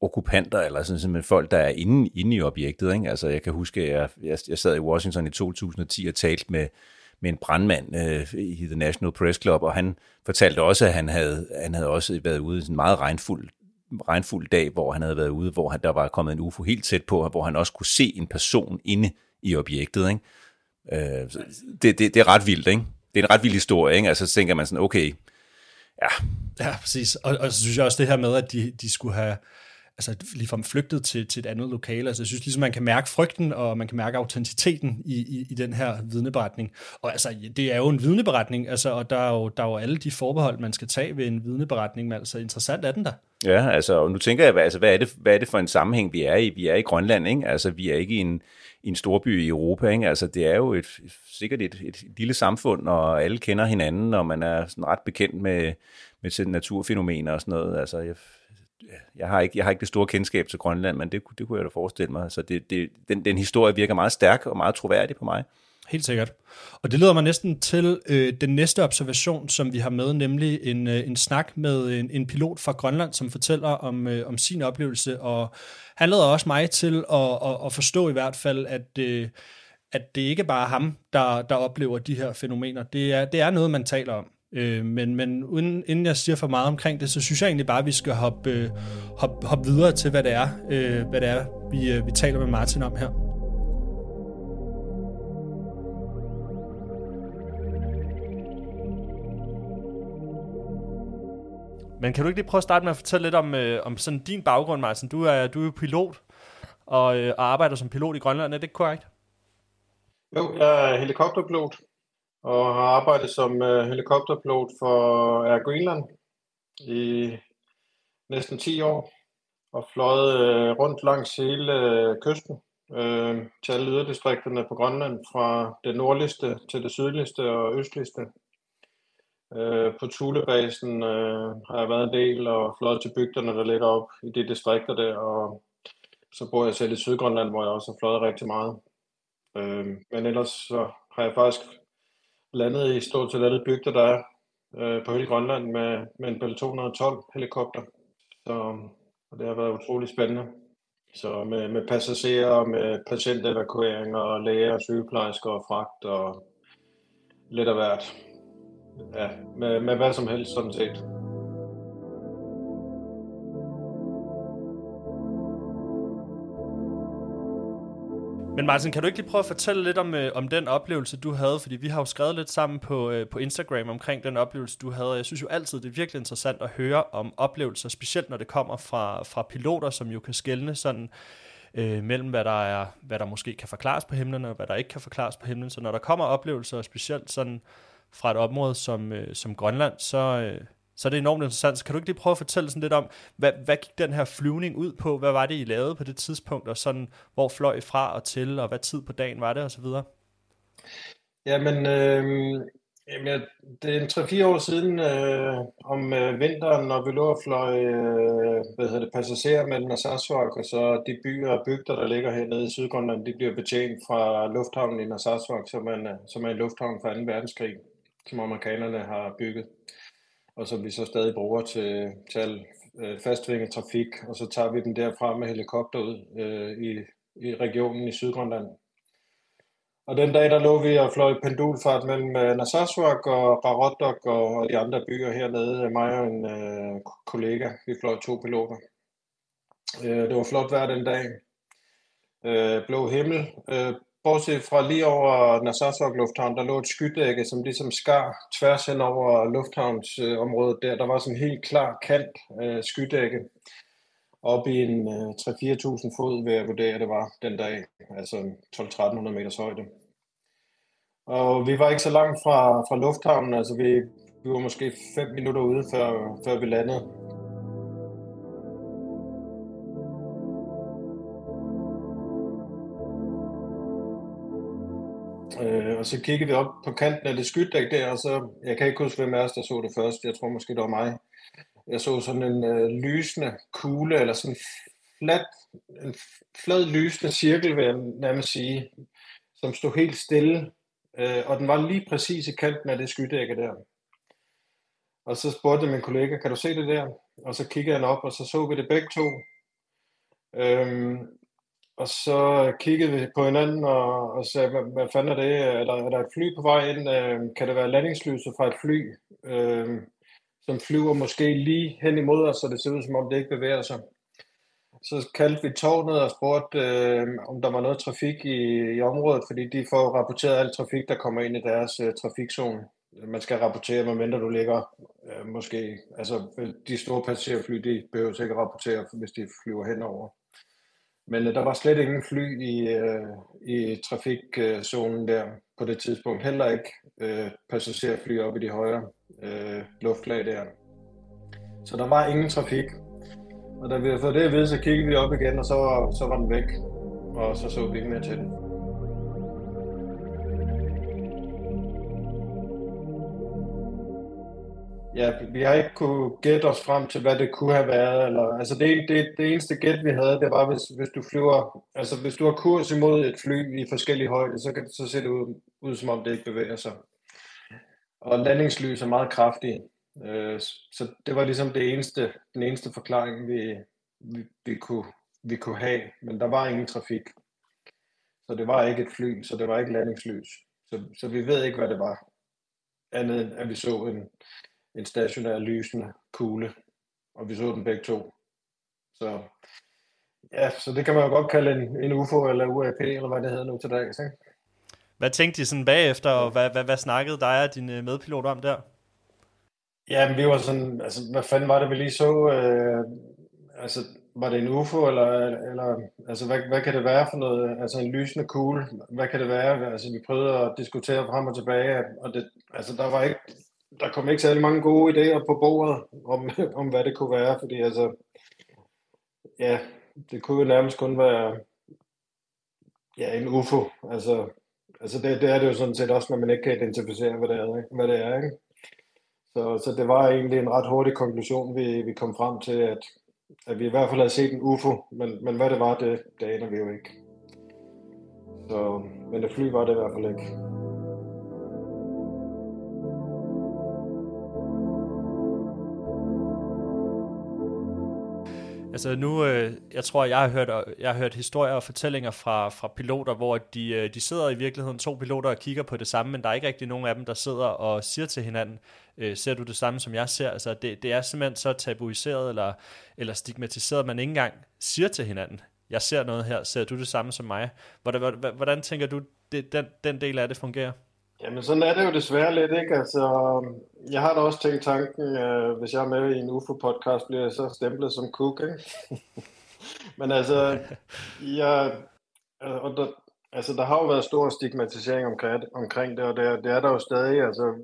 okkupanter, eller sådan folk, der er inde i objektet, ikke? Altså jeg kan huske, at jeg sad i Washington i 2010 og talte med en brandmand i The National Press Club, og han fortalte også, at han havde også været ude i en meget regnfuld dag, hvor han havde været ude, hvor der var kommet en UFO helt tæt på, og hvor han også kunne se en person inde i objektet. Ikke? Det er ret vildt, ikke? Det er en ret vild historie, ikke? Altså så tænker man sådan, okay, ja, præcis. Og så synes jeg også det her med, at de skulle have altså ligefrem flygtet til et andet lokale. Altså jeg synes ligesom, man kan mærke frygten, og man kan mærke autenticiteten i den her vidneberetning. Og altså, det er jo en vidneberetning, altså, og der er jo alle de forbehold, man skal tage ved en vidneberetning, men altså interessant er den der. Ja, altså, og nu tænker jeg, altså, hvad er det for en sammenhæng, vi er i? Vi er i Grønland, ikke? Altså, vi er ikke i en storby i Europa, ikke? Altså, det er jo sikkert et lille samfund, og alle kender hinanden, og man er sådan ret bekendt med naturfænomener og sådan noget. Altså, jeg har ikke det store kendskab til Grønland, men det kunne jeg da forestille mig. Så den historie virker meget stærk og meget troværdig på mig. Helt sikkert. Og det leder mig næsten til den næste observation, som vi har med, nemlig en snak med en pilot fra Grønland, som fortæller om sin oplevelse. Og han leder også mig til at forstå i hvert fald, at det ikke bare er ham, der oplever de her fænomener. Det er noget, man taler om. Men inden jeg siger for meget omkring det, så synes jeg egentlig bare, at vi skal hoppe videre til, hvad det er vi taler med Martin om her. Men kan du ikke lige prøve at starte med at fortælle lidt om sådan din baggrund, Martin? Du er jo pilot og arbejder som pilot i Grønland, er det korrekt? Jo, jeg er helikopterpilot. Og har arbejdet som helikopterpilot for Air Greenland i næsten 10 år, og fløjet rundt langs hele kysten til alle yderdistrikterne på Grønland, fra det nordligste til det sydligste og østligste. På Thulebasen har jeg været en del, og fløjet til bygderne, der ligger op i de distrikter der, og så bor jeg selv i Sydgrønland, hvor jeg også har fløjet rigtig meget. Men ellers så har jeg faktisk landet i stort set alle bygder, der er på hele Grønland med en Bell 212-helikopter. Og det har været utrolig spændende. Så med passagerer, med patientevakueringer, og læger, sygeplejersker og fragt og lidt af hvert. Ja, med hvad som helst sådan set. Men Martin, kan du ikke lige prøve at fortælle lidt om den oplevelse, du havde? Fordi vi har jo skrevet lidt sammen på Instagram omkring den oplevelse, du havde. Jeg synes jo altid, det er virkelig interessant at høre om oplevelser, specielt når det kommer fra piloter, som jo kan skelne sådan mellem, hvad der måske kan forklares på himlen, og hvad der ikke kan forklares på himlen. Så når der kommer oplevelser, specielt sådan fra et område som Grønland, så er det enormt interessant. Så kan du ikke lige prøve at fortælle sådan lidt om, hvad gik den her flyvning ud på? Hvad var det, I lavede på det tidspunkt? Og sådan, hvor fløj I fra og til? Og hvad tid på dagen var det? Og så videre. Jamen, det er 3-4 år siden om vinteren, når vi lå og fløj passagerer mellem Narsarsuaq og så de byer og bygder, der ligger hernede i Sydgrønland, de bliver betjent fra lufthavnen i Narsarsuaq, som er en lufthavn fra 2. verdenskrig, som amerikanerne har bygget, og som vi så stadig bruger til al fastvinget trafik, og så tager vi den derfra med helikopter ud i regionen i Sydgrønland. Og den dag, der lå vi og fløj pendulfart mellem Narsarsuaq og Vortok og de andre byer hernede, mig og en kollega, vi fløj 2 piloter. Det var flot vejr den dag, blå himmel. Bortset fra lige over Narsarsuaq lufthavn, der lå et skydække, som ligesom skar tværs hen over lufthavnsområdet der. Der var sådan en helt klar kant skydække op i en 3-4.000 fod, ved at vurdere det var den dag, altså 1200-1300 meters højde. Og vi var ikke så langt fra lufthavnen, altså vi var måske 5 minutter ude, før vi landede. Og så kiggede vi op på kanten af det skydedæk der, og så, jeg kan ikke huske, hvem af os, der så det først, jeg tror måske, det var mig. Jeg så sådan en lysende kugle, eller sådan en flad lysende cirkel, vil jeg nærmest sige, som stod helt stille, og den var lige præcis i kanten af det skydedække der. Og så spurgte min kollega, kan du se det der? Og så kiggede han op, og så vi det begge to. Og så kiggede vi på hinanden og sagde, hvad fanden er det? Er der et fly på vej ind? Kan det være landingslyset fra et fly, som flyver måske lige hen imod os, så det ser ud, som om det ikke bevæger sig? Så kaldte vi tårnet og spurgte, om der var noget trafik i området, fordi de får rapporteret al trafik, der kommer ind i deres trafikzone. Man skal rapportere, medmindre du ligger måske... Altså, de store passagerfly, de behøver ikke rapportere, hvis de flyver henover. Men der var slet ingen fly i trafikzonen der på det tidspunkt. Heller ikke passagerfly oppe i de højere luftlag der. Så der var ingen trafik. Og da vi havde fået det at vide, så kiggede vi op igen, og så var den væk. Og så vi ikke mere til den. Ja, vi har ikke kunne gætte os frem til, hvad det kunne have været. Altså det eneste gæt, vi havde, det var, hvis du flyver... Altså hvis du har kurs imod et fly i forskellige højde, så ser det ud, som om det ikke bevæger sig. Og landingslys er meget kraftige. Så det var ligesom den eneste forklaring, vi kunne have. Men der var ingen trafik. Så det var ikke et fly, så det var ikke landingslys. Så vi ved ikke, hvad det var. Andet end, at vi så en stationær lysende kugle, og vi så den begge to. Så ja, så det kan man jo godt kalde en UFO eller UAP, eller hvad det hedder nu til dags, ikke? Hvad tænkte I sådan bagefter, og hvad snakkede dig og dine medpiloter om der? Ja, vi var sådan, altså hvad fanden var det, vi lige så? Altså, var det en UFO, eller altså hvad kan det være for noget? Altså en lysende kugle, hvad kan det være? Altså vi prøvede at diskutere frem og tilbage, og det, altså der kom ikke særlig mange gode idéer på bordet om hvad det kunne være, fordi altså, ja, det kunne jo nærmest kun være, ja, en UFO. Altså det er det jo sådan set også, når man ikke kan identificere, hvad det er, ikke? Så det var egentlig en ret hurtig konklusion, vi kom frem til, at vi i hvert fald havde set en UFO, men hvad det var, det aner vi jo ikke. Så, men det fly var det i hvert fald ikke. Altså nu, jeg tror, jeg har hørt historier og fortællinger fra piloter, hvor de sidder i virkeligheden, 2 piloter, og kigger på det samme, men der er ikke rigtig nogen af dem, der sidder og siger til hinanden, ser du det samme, som jeg ser? Altså det er simpelthen så tabuiseret eller stigmatiseret, at man ikke engang siger til hinanden, jeg ser noget her, ser du det samme som mig? Hvordan tænker du, det, den del af det fungerer? Jamen sådan er det jo desværre lidt, ikke? Altså, jeg har da også tænkt tanken, hvis jeg er med i en UFO-podcast, bliver jeg så stemplet som cook, ikke? Men altså, der har jo været stor stigmatisering omkring det, og det er der jo stadig, altså.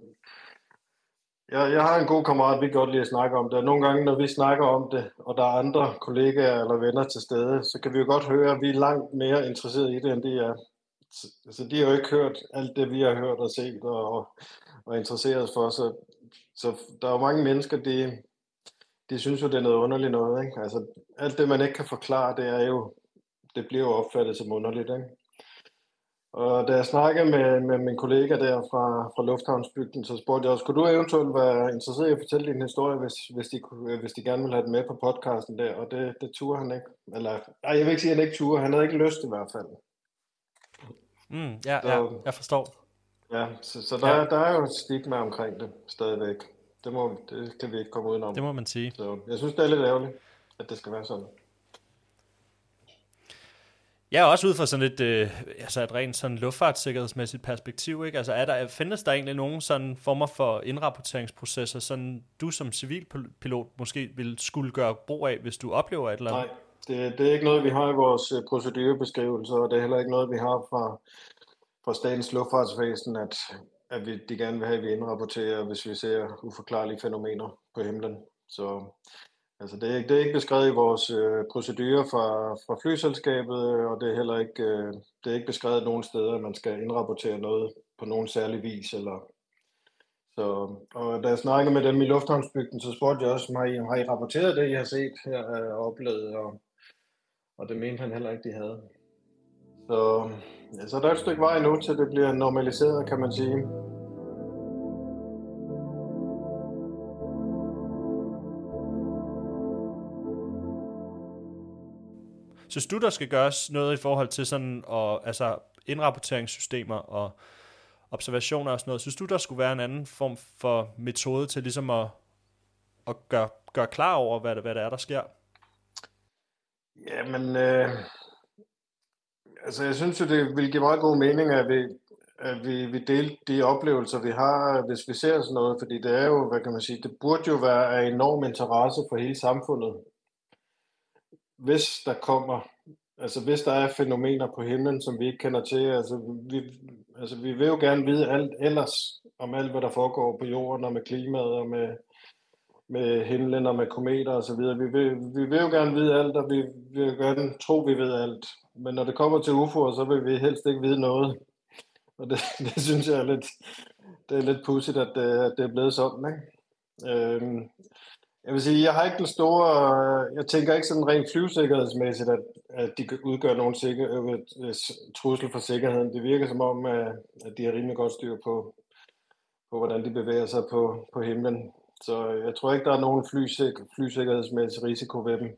Jeg har en god kammerat, vi kan godt lide at snakke om det. Nogle gange, når vi snakker om det, og der er andre kollegaer eller venner til stede, så kan vi jo godt høre, at vi er langt mere interesserede i det, end de er. Altså, de har jo ikke hørt alt det, vi har hørt og set og interesseret for. Så der er jo mange mennesker, de synes jo, det er noget underligt noget, ikke? Altså, alt det, man ikke kan forklare, det bliver jo opfattet som underligt, ikke? Og da jeg snakkede med min kollega der fra Lufthavnsbygden, så spurgte jeg også, kunne du eventuelt være interesseret i at fortælle din historie, hvis de gerne ville have den med på podcasten der? Og det turde han ikke. Eller, nej, jeg vil ikke sige, at han ikke turde. Han havde ikke lyst i hvert fald. Jeg forstår. Ja, så der er jo et stigma omkring det stadigvæk. Det kan vi ikke komme udenom. Det må man sige. Så jeg synes, det er lidt ærgerligt, at det skal være sådan. Jeg er også ud fra sådan et rent sådan luftfartssikkerhedsmæssigt perspektiv, ikke? Altså findes der egentlig nogen sådan former for indrapporteringsprocesser, sådan du som civilpilot måske ville skulle gøre brug af, hvis du oplever et eller andet? Nej, det er ikke noget, vi har i vores procedurebeskrivelser, og det er heller ikke noget, vi har fra statens luftfartsvæsen, at de gerne vil have, at vi indrapporterer, hvis vi ser uforklarlige fænomener på himlen. Så altså det er ikke beskrevet i vores procedurer fra flyselskabet, og det er heller ikke, det er ikke beskrevet nogen steder, at man skal indrapportere noget på nogen særlig vis. Eller. Og da jeg snakkede med dem i Lufthavnsbygden, så spurgte jeg også, har I rapporteret det, I har set her og oplevet? Og det mente han heller ikke, de havde. Så der er et stykke vej nu, til det bliver normaliseret, kan man sige. Synes du, der skal gøres noget i forhold til sådan indrapporteringssystemer og observationer og sådan noget? Synes du, der skulle være en anden form for metode til ligesom at gøre klar over, hvad det er, der sker? Jamen, jeg synes jo, det ville give meget god mening, at vi delte de oplevelser, vi har, hvis vi ser sådan noget, fordi det er jo, hvad kan man sige, det burde jo være af enorm interesse for hele samfundet. Hvis der kommer, altså hvis der er fænomener på himlen, som vi ikke kender til, vi vil jo gerne vide alt ellers om alt, hvad der foregår på jorden og med klimaet og med himlen og med kometer og så videre. Vi vil jo gerne vide alt, og vi vil gerne tro, vi ved alt. Men når det kommer til UFO'er, så vil vi helst ikke vide noget. Og det synes jeg er lidt pudsigt, at det er blevet sådan, ikke? Jeg vil sige, jeg tænker ikke sådan rent flyvesikkerhedsmæssigt, at de udgør nogen trussel for sikkerheden. Det virker som om, at de har rimelig godt styr på hvordan de bevæger sig på himlen. Så jeg tror ikke, der er nogen flysikkerhedsmæssig risiko ved dem.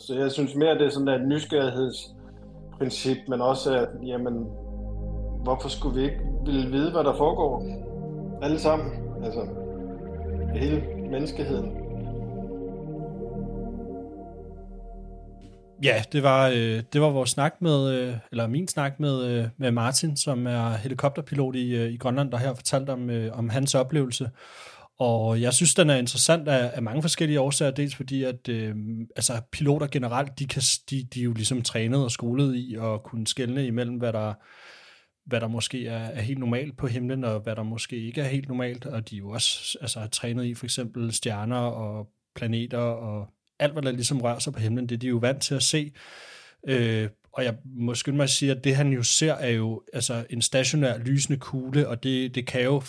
Så jeg synes mere, det er sådan et nysgerrighedsprincip, men også, at jamen, hvorfor skulle vi ikke ville vide, hvad der foregår? Alle sammen, altså hele menneskeheden. Ja, det var vores snak med, eller min snak med Martin, som er helikopterpilot i Grønland, der her fortalte om hans oplevelse. Og jeg synes, den er interessant af mange forskellige årsager, dels fordi, at piloter generelt, de er jo ligesom trænet og skolet i at kunne skelne imellem, hvad der måske er helt normalt på himlen, og hvad der måske ikke er helt normalt, og de er jo også trænet i for eksempel stjerner og planeter og alt, hvad der ligesom rører sig på himlen, det de er jo vant til at se. Og jeg må skynde mig at sige, at det han jo ser, er jo en stationær lysende kugle, og det kan jo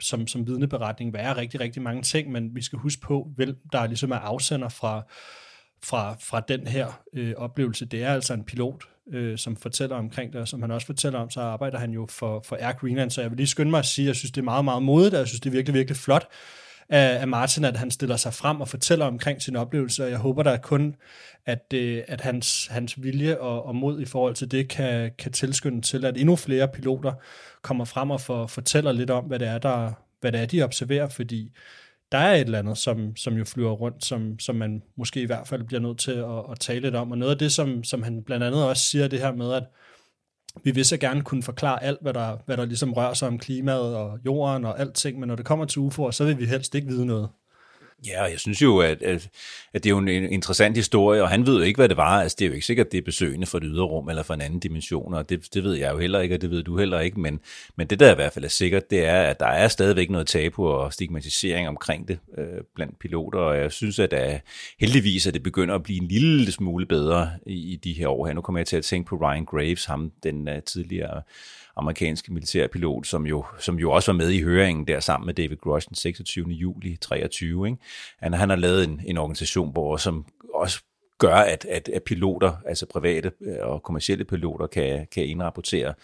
som vidneberetning være rigtig, rigtig mange ting, men vi skal huske på, hvem der ligesom er afsender fra den her oplevelse. Det er altså en pilot, som fortæller omkring det, og som han også fortæller om, så arbejder han jo for Air Greenland, så jeg vil lige skynde mig at sige, at jeg synes, det er meget, meget modigt, og jeg synes, det er virkelig, virkelig flot af Martin, at han stiller sig frem og fortæller omkring sin oplevelse, og jeg håber da kun, at hans vilje og mod i forhold til det kan tilskynde til, at endnu flere piloter kommer frem og fortæller lidt om, hvad det er, de observerer, fordi der er et eller andet, som jo flyver rundt, som man måske i hvert fald bliver nødt til at tale lidt om. Og noget af det, som han blandt andet også siger, det her med, at vi vil så gerne kunne forklare alt, hvad der ligesom rører sig om klimaet og jorden og alting, men når det kommer til UFO'er, så vil vi helst ikke vide noget. Ja, og jeg synes jo, at det er jo en interessant historie, og han ved jo ikke, hvad det var. Altså, det er jo ikke sikkert, det er besøgende fra det ydre rum eller fra en anden dimension, og det ved jeg jo heller ikke, og det ved du heller ikke, men det, der i hvert fald er sikkert, det er, at der er stadigvæk noget tabu og stigmatisering omkring det blandt piloter, og jeg synes, at heldigvis, at det begynder at blive en lille smule bedre i de her år her. Nu kommer jeg til at tænke på Ryan Graves, ham den tidligere amerikanske militærpilot, som jo også var med i høringen der sammen med David Grush den 26. juli 23. Ikke? Han har lavet en organisation, hvor som også gør, at piloter, altså private og kommercielle piloter, kan indrapportere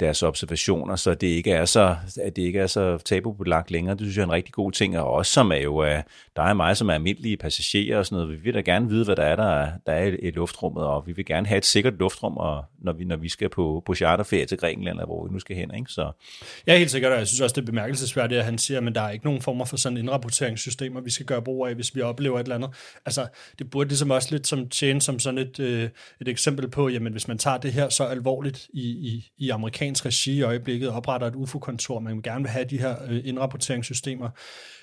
deres observationer, så det ikke er så tabubelagt længere. Det synes jeg er en rigtig god ting, og også som er jo dig og mig, som er almindelige passagerer og sådan noget. Vi vil da gerne vide, hvad der er i luftrummet, og vi vil gerne have et sikkert luftrum, og når vi skal på charterferie til Grækenland, eller hvor vi nu skal hen, ikke? Så ja, helt sikkert, og jeg synes også, det er bemærkelsesværdigt, at han siger, men der er ikke nogen former for sådan indrapporteringssystemer, vi skal gøre brug af, hvis vi oplever et eller andet. Altså, det burde ligesom også lidt som tjene som sådan et eksempel på, jamen hvis man tager det her så alvorligt i amerikansk regi i øjeblikket, opretter et UFO-kontor, man vil gerne vil have de her indrapporteringssystemer.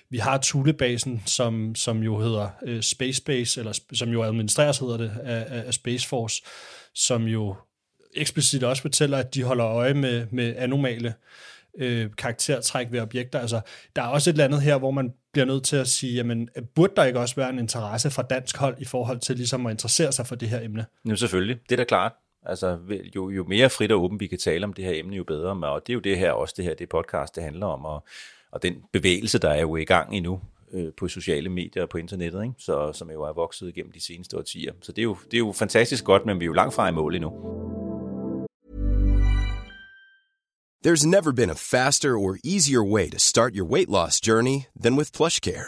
Vi har Thulebasen, som jo hedder Space Base, eller som jo administreres, hedder det, af Space Force, som jo eksplicit også fortæller, at de holder øje med anomale karaktertræk ved objekter. Altså, der er også et eller andet her, hvor man bliver nødt til at sige, jamen, burde der ikke også være en interesse fra dansk hold i forhold til ligesom at interessere sig for det her emne? Jamen selvfølgelig, det er da klart. Altså, jo mere frit og åbent vi kan tale om det her emne, jo bedre. Og det er jo det her podcast, det handler om, og den bevægelse, der er jo i gang endnu på sociale medier og på internettet, ikke? Så, som jo er vokset gennem de seneste årtier. Så det er jo fantastisk godt, men vi er jo langt fra i mål endnu. There's never been a faster or easier way to start your weight loss journey than with PlushCare.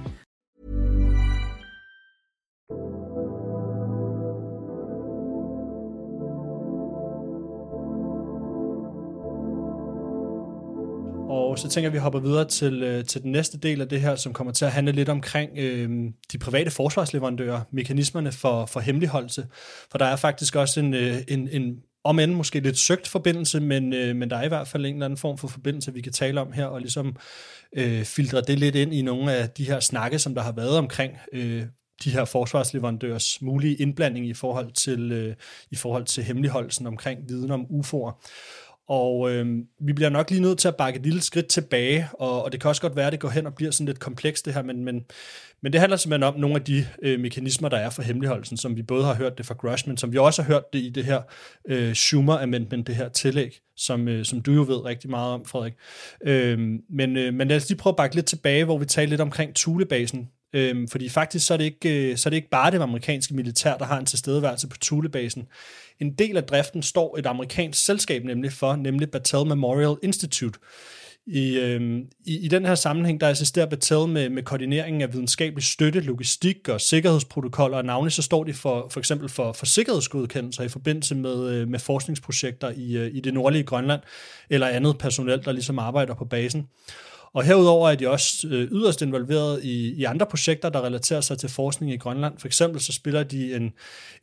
Og så tænker jeg, at vi hopper videre til den næste del af det her, som kommer til at handle lidt omkring de private forsvarsleverandører, mekanismerne for hemmeligholdelse. For der er faktisk også en om end måske lidt søgt forbindelse, men der er i hvert fald en eller anden form for forbindelse, vi kan tale om her, og ligesom filtre det lidt ind i nogle af de her snakke, som der har været omkring de her forsvarsleverandørers mulige indblanding i forhold til hemmeligholdelsen omkring viden om UFO'er. Og vi bliver nok lige nødt til at bakke et lille skridt tilbage, og det kan også godt være, at det går hen og bliver sådan lidt komplekst det her, men det handler simpelthen om nogle af de mekanismer, der er for hemmeligholdelsen, som vi både har hørt det fra Grush, men som vi også har hørt det i det her Schumer Amendment, det her tillæg, som du jo ved rigtig meget om, Frederik. Men lad os lige prøve at bakke lidt tilbage, hvor vi taler lidt omkring Thulebasen. Fordi faktisk så er det ikke bare det amerikanske militær, der har en tilstedeværelse på Thulebasen. En del af driften står et amerikansk selskab nemlig Battelle Memorial Institute. I den her sammenhæng, der assisterer Battelle med koordineringen af videnskabelig støtte, logistik og sikkerhedsprotokoller, og navnlig så står de for eksempel for sikkerhedsgodkendelser i forbindelse med forskningsprojekter i det nordlige Grønland, eller andet personel, der ligesom arbejder på basen. Og herudover er de også yderst involveret i andre projekter, der relaterer sig til forskning i Grønland. For eksempel så spiller de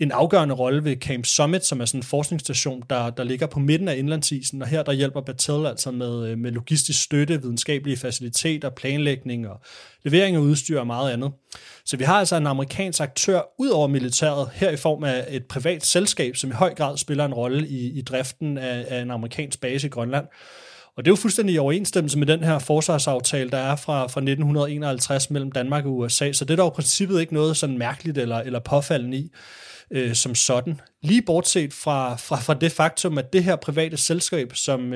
en afgørende rolle ved Camp Summit, som er sådan en forskningsstation, der ligger på midten af indlandsisen, og her der hjælper Battelle altså med logistisk støtte, videnskabelige faciliteter, planlægning og levering af udstyr og meget andet. Så vi har altså en amerikansk aktør ud over militæret, her i form af et privat selskab, som i høj grad spiller en rolle i driften af en amerikansk base i Grønland. Og det er jo fuldstændig i overensstemmelse med den her forsvarsaftale, der er fra 1951 mellem Danmark og USA, så det er der jo i princippet ikke noget sådan mærkeligt eller påfaldende i som sådan. Lige bortset fra det faktum, at det her private selskab, som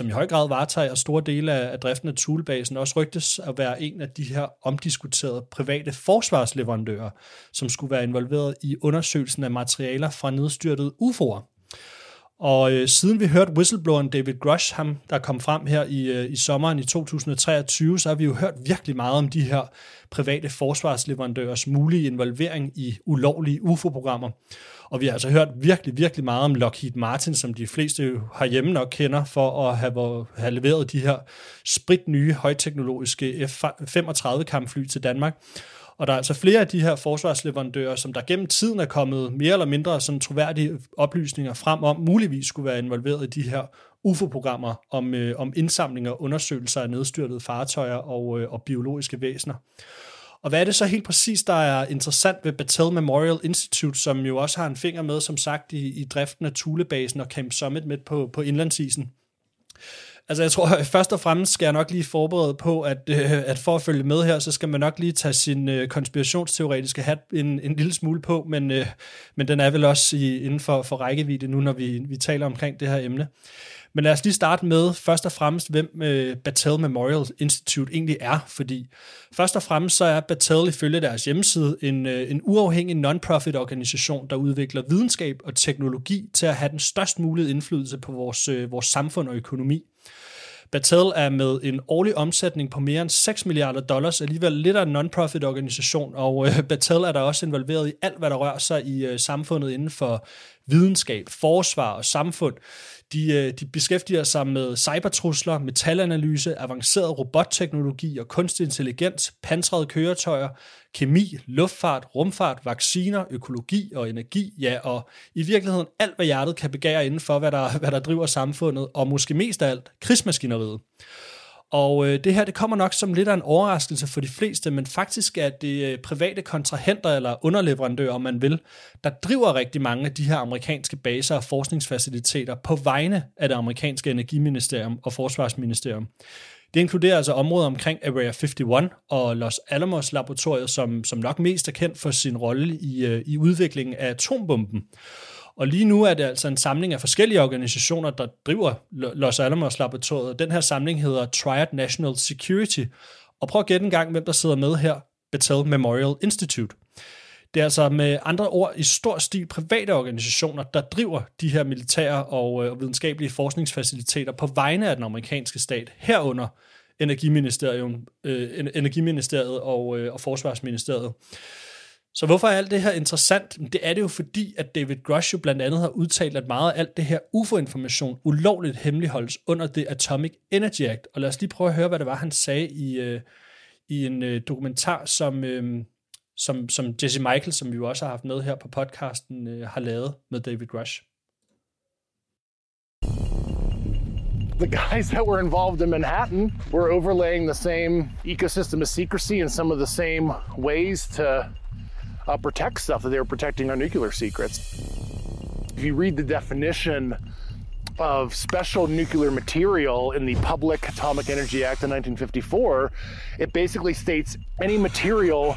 i høj grad varetager store dele af driften af Thulebasen, også rygtes at være en af de her omdiskuterede private forsvarsleverandører, som skulle være involveret i undersøgelsen af materialer fra nedstyrtede UFO'er. Og siden vi hørte whistlebloweren David Grush, ham der kom frem her i sommeren i 2023, så har vi jo hørt virkelig meget om de her private forsvarsleverandørers mulige involvering i ulovlige UFO-programmer. Og vi har altså hørt virkelig, virkelig meget om Lockheed Martin, som de fleste herhjemme nok kender for at have leveret de her spritnye, højteknologiske F-35-kampfly til Danmark. Og der er altså flere af de her forsvarsleverandører, som der gennem tiden er kommet mere eller mindre sådan troværdige oplysninger frem om, muligvis skulle være involveret i de her UFO-programmer om indsamlinger og undersøgelser af nedstyrtede fartøjer og biologiske væsener. Og hvad er det så helt præcis, der er interessant ved Battelle Memorial Institute, som jo også har en finger med, som sagt, i driften af Thulebasen og Camp Summit midt på indlandsisen? Altså jeg tror, at først og fremmest skal jeg nok lige forberede på, at for at følge med her, så skal man nok lige tage sin konspirationsteoretiske hat en lille smule på, men den er vel også inden for rækkevidde nu, når vi taler omkring det her emne. Men lad os lige starte med først og fremmest, hvem Battelle Memorial Institute egentlig er, fordi først og fremmest så er Battelle ifølge deres hjemmeside en uafhængig non-profit organisation, der udvikler videnskab og teknologi til at have den størst mulige indflydelse på vores samfund og økonomi. Battelle er med en årlig omsætning på mere end $6 milliarder, alligevel lidt af en non-profit organisation, og Battelle er der også involveret i alt, hvad der rører sig i samfundet inden for videnskab, forsvar og samfund. De beskæftiger sig med cybertrusler, metalanalyse, avanceret robotteknologi og kunstig intelligens, pansrede køretøjer, kemi, luftfart, rumfart, vacciner, økologi og energi, ja, og i virkeligheden alt, hvad hjertet kan begære inden for, hvad der driver samfundet, og måske mest af alt, krigsmaskineriet. Og det her, det kommer nok som lidt af en overraskelse for de fleste, men faktisk er det private kontrahenter eller underleverandører, om man vil, der driver rigtig mange af de her amerikanske baser og forskningsfaciliteter på vegne af det amerikanske energiministerium og forsvarsministerium. Det inkluderer altså områder omkring Area 51 og Los Alamos laboratoriet, som nok mest er kendt for sin rolle i udviklingen af atombomben. Og lige nu er det altså en samling af forskellige organisationer, der driver Los Alamos-laboratoriet. Den her samling hedder Triad National Security. Og prøv at gætte en gang, hvem der sidder med her. Battelle Memorial Institute. Det er altså med andre ord i stor stil private organisationer, der driver de her militære og videnskabelige forskningsfaciliteter på vegne af den amerikanske stat, herunder Energiministeriet og Forsvarsministeriet. Så hvorfor er alt det her interessant? Det er det jo fordi, at David Grush jo blandt andet har udtalt, at meget af alt det her UFO-information ulovligt hemmeligholdes under det Atomic Energy Act. Og lad os lige prøve at høre, hvad det var, han sagde i en dokumentar, som Jesse Michaels, som vi jo også har haft med her på podcasten, har lavet med David Grush. The guys that were involved in Manhattan were overlaying the same ecosystem of secrecy and some of the same ways to protect stuff that they were protecting our nuclear secrets. If you read the definition of special nuclear material in the Public Atomic Energy Act of 1954, it basically states any material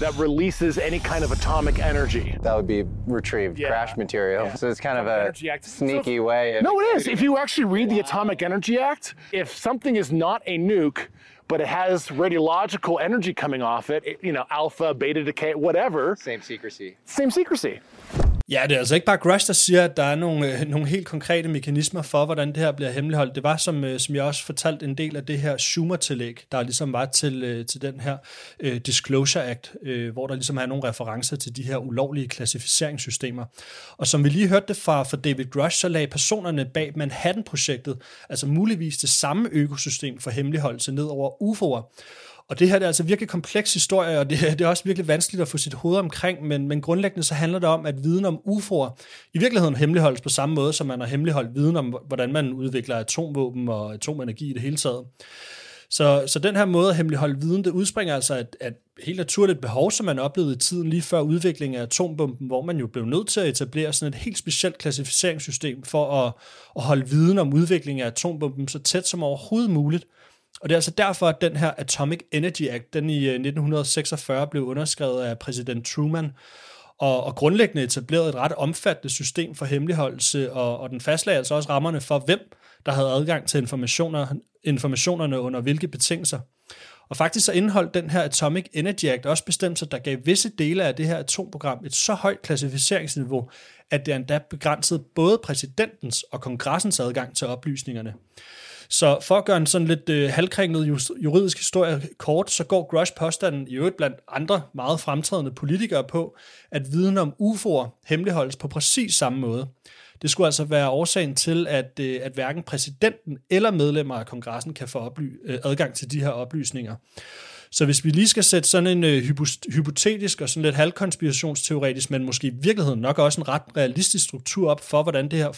that releases any kind of atomic energy. That would be retrieved crash material. Yeah. So it's kind of a sneaky way. No, it is. If you actually read the Atomic Energy Act, if something is not a nuke, but it has radiological energy coming off it, alpha, beta decay, whatever. Same secrecy. Ja, det er altså ikke bare Grush, der siger, at der er nogle helt konkrete mekanismer for, hvordan det her bliver hemmeligholdt. Det var, som jeg også fortalte, en del af det her Schumer-tillæg, der ligesom var til den her Disclosure Act, hvor der ligesom er nogle referencer til de her ulovlige klassificeringssystemer. Og som vi lige hørte det fra David Grush, så lagde personerne bag Manhattan-projektet altså muligvis det samme økosystem for hemmeligholdelse ned over UFO'er. Og det her er altså virkelig kompleks historie, og det er også virkelig vanskeligt at få sit hoved omkring, men grundlæggende så handler det om, at viden om UFO'er i virkeligheden hemmeligholdes på samme måde, som man har hemmeligholdt viden om, hvordan man udvikler atomvåben og atomenergi i det hele taget. Så den her måde at hemmeligholde viden, det udspringer altså et helt naturligt behov, som man oplevede i tiden lige før udviklingen af atombomben, hvor man jo blev nødt til at etablere sådan et helt specielt klassificeringssystem for at holde viden om udviklingen af atombomben så tæt som overhovedet muligt. Og det er altså derfor, at den her Atomic Energy Act, den i 1946 blev underskrevet af præsident Truman, og grundlæggende etablerede et ret omfattende system for hemmeligholdelse, og den fastlagde altså også rammerne for, hvem der havde adgang til informationerne under hvilke betingelser. Og faktisk så indeholdt den her Atomic Energy Act også bestemmelser, der gav visse dele af det her atomprogram et så højt klassificeringsniveau, at det endda begrænsede både præsidentens og kongressens adgang til oplysningerne. Så for at gøre en sådan lidt halvkringlet juridisk historie kort, så går Grush påstanden i øvrigt blandt andre meget fremtrædende politikere på, at viden om UFO'er hemmeligholdes på præcis samme måde. Det skulle altså være årsagen til, at hverken præsidenten eller medlemmer af kongressen kan få adgang til de her oplysninger. Så hvis vi lige skal sætte sådan en hypotetisk og sådan lidt halvkonspirationsteoretisk, men måske i virkeligheden nok også en ret realistisk struktur op for, hvordan det her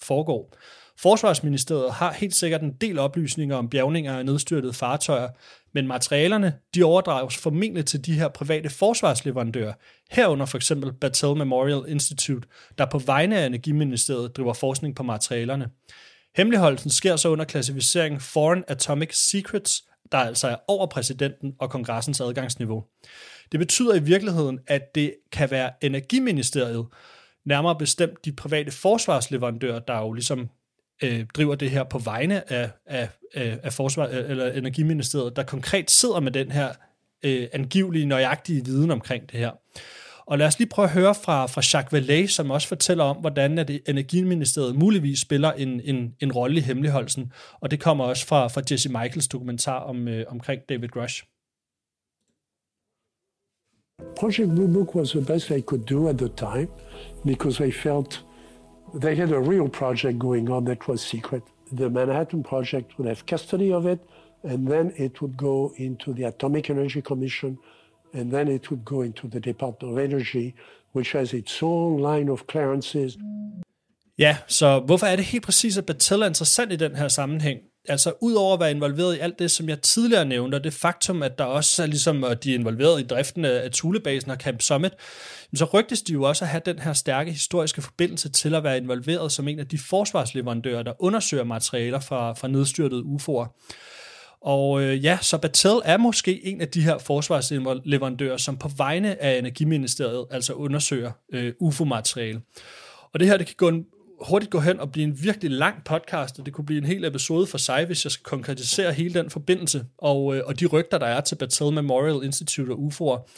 foregår. Forsvarsministeriet har helt sikkert en del oplysninger om bjærgninger og nedstyrtede fartøjer, men materialerne de overdrages formentlig til de her private forsvarsleverandører, herunder for eksempel Battelle Memorial Institute, der på vegne af Energiministeriet driver forskning på materialerne. Hemmeligholdelsen sker så under klassificeringen Foreign Atomic Secrets, der altså er over præsidenten og kongressens adgangsniveau. Det betyder i virkeligheden, at det kan være Energiministeriet, nærmere bestemt de private forsvarsleverandører, der jo ligesom driver det her på vegne af forsvar, eller Energiministeriet, der konkret sidder med den her angivelige, nøjagtige viden omkring det her. Og lad os lige prøve at høre fra Jacques Vallée, som også fortæller om, hvordan at Energiministeriet muligvis spiller en rolle i hemmeligholdelsen. Og det kommer også fra Jesse Michaels dokumentar omkring David Grush. Project Blue Book was the best I could do at the time, because I felt they had a real project going on that was secret. The Manhattan Project would have custody of it, and then it would go into the Atomic Energy Commission, and then it would go into the Department of Energy, which has its own line of clearances. Ja, så hvorfor er det helt præcis, at Battelle er interessant i den her sammenhæng? Altså udover at være involveret i alt det, som jeg tidligere nævnte, og det faktum, at der også er ligesom, at de er involveret i driften af Thulebasen og Camp Summit, så rygtes de jo også at have den her stærke historiske forbindelse til at være involveret som en af de forsvarsleverandører, der undersøger materialer fra nedstyrtede UFO'er. Og ja, så Battelle er måske en af de her forsvarsleverandører, som på vegne af Energiministeriet altså undersøger UFO-materiale. Og det her, det kan hurtigt gå hen og blive en virkelig lang podcast, og det kunne blive en hel episode for sig, hvis jeg skal konkretisere hele den forbindelse og de rygter, der er til Battelle Memorial Institute og UFO'er.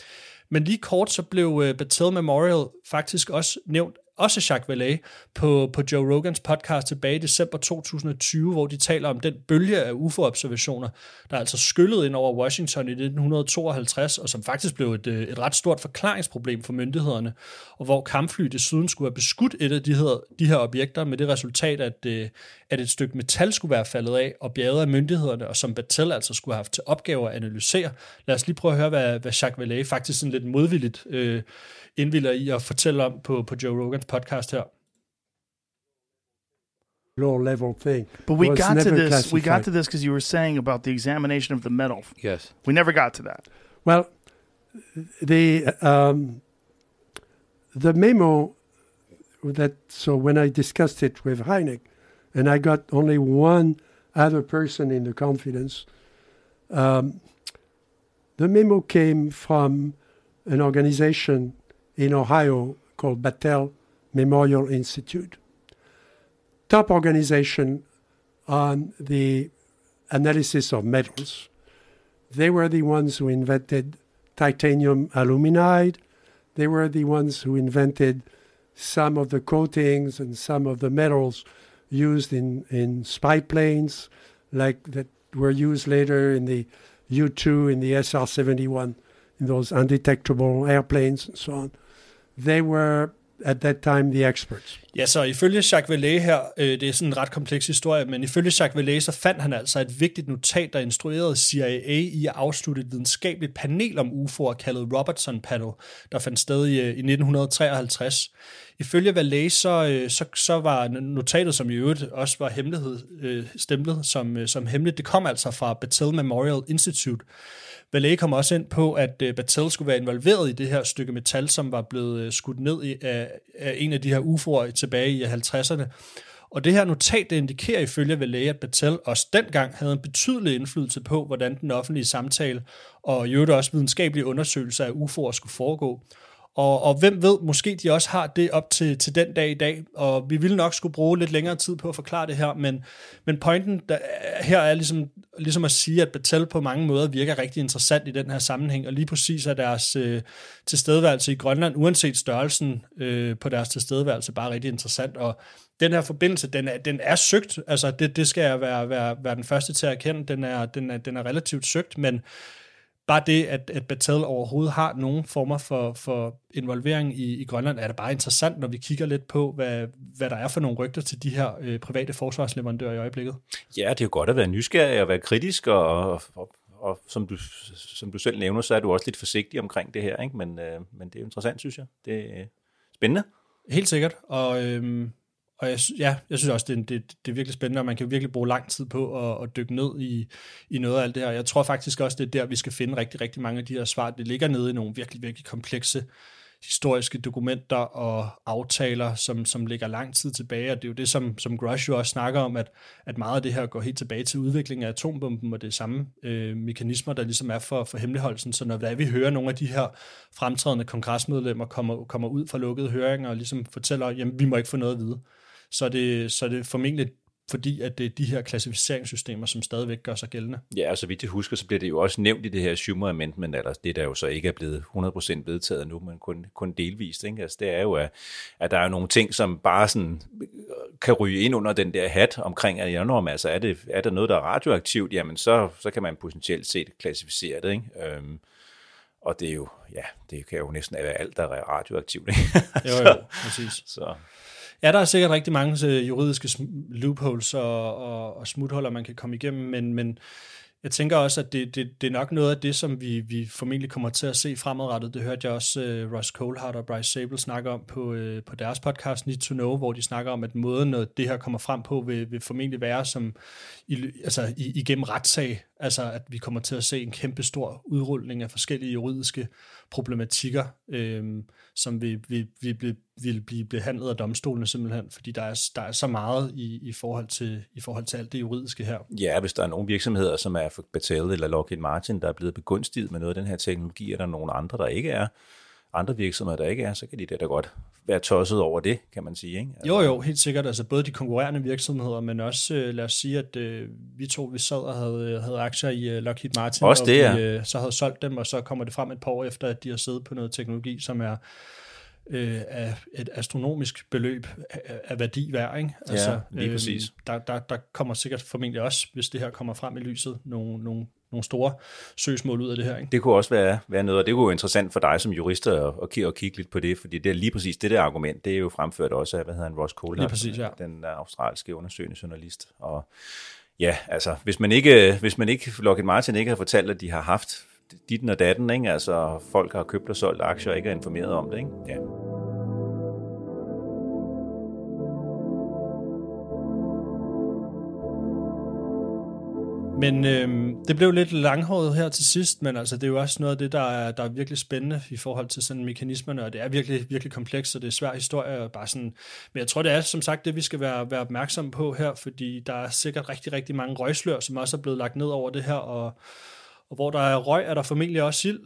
Men lige kort, så blev Battelle Memorial faktisk også nævnt, også Jacques Vallée, på Joe Rogans podcast tilbage i december 2020, hvor de taler om den bølge af UFO-observationer, der altså skyllede ind over Washington i 1952, og som faktisk blev et ret stort forklaringsproblem for myndighederne, og hvor kampfly desuden skulle have beskudt et af de her objekter med det resultat, at et stykke metal skulle være faldet af og bjerget af myndighederne, og som Battelle altså skulle have haft til opgave at analysere. Lad os lige prøve at høre, hvad Jacques Vallée faktisk sådan lidt modvilligt indvilder i at fortælle om på Joe Rogans podcast her. Lower level thing. But we got to this. Classified. We got to this because you were saying about the examination of the metal. Yes. We never got to that. Well, the memo that so when I discussed it with Hynek, and I got only one other person in the confidence. The memo came from an organization in Ohio called Battelle Memorial Institute. Top organization on the analysis of metals. They were the ones who invented titanium aluminide. They were the ones who invented some of the coatings and some of the metals used in spy planes, like that were used later in the U-2, in the SR-71, in those undetectable airplanes and so on. They were at that time the experts. Ja, så ifølge Jacques Vallée her, det er sådan en ret kompleks historie, men ifølge Jacques Vallée, så fandt han altså et vigtigt notat, der instruerede CIA i at afslutte et videnskabeligt panel om UFO'er, kaldet Robertson Panel, der fandt sted i 1953. Ifølge Vallée, så var notatet, som i øvrigt også var stemplet som hemmeligt, det kom altså fra Battelle Memorial Institute. Vallée kom også ind på, at Battelle skulle være involveret i det her stykke metal, som var blevet skudt ned af en af de her UFO'er tilbage i 50'erne. Og det her notat, det indikerer ifølge Vallée, at Battelle også dengang havde en betydelig indflydelse på, hvordan den offentlige samtale og i øvrigt også videnskabelige undersøgelser af UFO'er skulle foregå. Og hvem ved, måske de også har det op til den dag i dag, og vi ville nok skulle bruge lidt længere tid på at forklare det her, men pointen her er ligesom at sige, at Battelle på mange måder virker rigtig interessant i den her sammenhæng, og lige præcis er deres tilstedeværelse i Grønland, uanset størrelsen på deres tilstedeværelse, bare rigtig interessant, og den her forbindelse, den er søgt, altså det skal jeg være den første til at erkende, den er relativt søgt, men bare det, at Battelle overhovedet har nogen former for involvering i Grønland, er det bare interessant, når vi kigger lidt på, hvad der er for nogle rygter til de her private forsvarsleverandører i øjeblikket. Ja, det er jo godt at være nysgerrig og være kritisk, og som du selv nævner, så er du også lidt forsigtig omkring det her, ikke? Men det er jo interessant, synes jeg. Det er spændende. Helt sikkert, og jeg synes også, det er virkelig spændende, og man kan virkelig bruge lang tid på at dykke ned i noget af alt det her. Jeg tror faktisk også, det er der, vi skal finde rigtig, rigtig mange af de her svar. Det ligger nede i nogle virkelig, virkelig komplekse historiske dokumenter og aftaler, som ligger lang tid tilbage. Og det er jo det, som Grush jo også snakker om, at meget af det her går helt tilbage til udviklingen af atombomben, og det er samme mekanismer, der ligesom er for hemmeligholdelsen. Så når vi hører nogle af de her fremtrædende kongresmedlemmer kommer ud fra lukkede høringer og ligesom fortæller, jamen vi må ikke få noget at vide, så er det formentlig fordi, at det er de her klassificeringssystemer, som stadigvæk gør sig gældende. Ja, og så vidt jeg husker, så bliver det jo også nævnt i det her Schumer Amendment, eller det, der jo så ikke er blevet 100% vedtaget nu, men kun delvist. Ikke? Altså, det er jo, at der er nogle ting, som bare sådan kan ryge ind under den der hat omkring, at jamen, altså, er der noget, der er radioaktivt, jamen så kan man potentielt set klassificere det, ikke? Og det er jo, ja, det kan jo næsten være alt, der er radioaktivt, ikke? Jo, præcis. Så. Ja, der er sikkert rigtig mange juridiske loopholes og smuthuller, man kan komme igennem, men jeg tænker også, at det er nok noget af det, som vi formentlig kommer til at se fremadrettet. Det hørte jeg også Ross Coulthard og Bryce Sable snakke om på deres podcast Need to Know, hvor de snakker om, at måden, noget det her kommer frem på, vil formentlig være som igennem retssag. Altså, at vi kommer til at se en kæmpe stor udrulning af forskellige juridiske problematikker, som vil blive behandlet af domstolene simpelthen, fordi der er så meget i forhold til alt det juridiske her. Ja, hvis der er nogle virksomheder, som er for Battelle eller Lockheed Martin, der er blevet begunstiget med noget af den her teknologi, og der er nogle andre, der ikke er. Andre virksomheder, der ikke er, så kan de da godt være tosset over det, kan man sige, ikke? Altså. Jo, helt sikkert. Altså både de konkurrerende virksomheder, men også, lad os sige, at vi to, vi sad og havde aktier i Lockheed Martin, også det, ja. Og vi så havde solgt dem, og så kommer det frem et par år efter, at de har siddet på noget teknologi, som er af et astronomisk beløb af værdi værd, ikke? Altså, ja, lige præcis. Der kommer sikkert formentlig også, hvis det her kommer frem i lyset, nogle store søgsmål ud af det her, ikke? Det kunne også være noget, og det kunne jo interessant for dig som jurister at kigge lidt på det, fordi det er lige præcis det der argument, det er jo fremført også af, Ross Coulthard, ja. Den australske undersøgende journalist. Og ja, altså, hvis man ikke Lockheed Martin ikke har fortalt, at de har haft ditten og datten, ikke? Altså folk har købt og solgt aktier og ikke er informeret om det, ikke? Ja. Men det blev lidt langhåret her til sidst, men altså, det er jo også noget af det, der er virkelig spændende i forhold til sådan mekanismerne, og det er virkelig, virkelig komplekst, og det er svær historie, og bare sådan, men jeg tror, det er som sagt det, vi skal være opmærksomme på her, fordi der er sikkert rigtig, rigtig mange røgslør, som også er blevet lagt ned over det her, og hvor der er røg, er der formentlig også ild,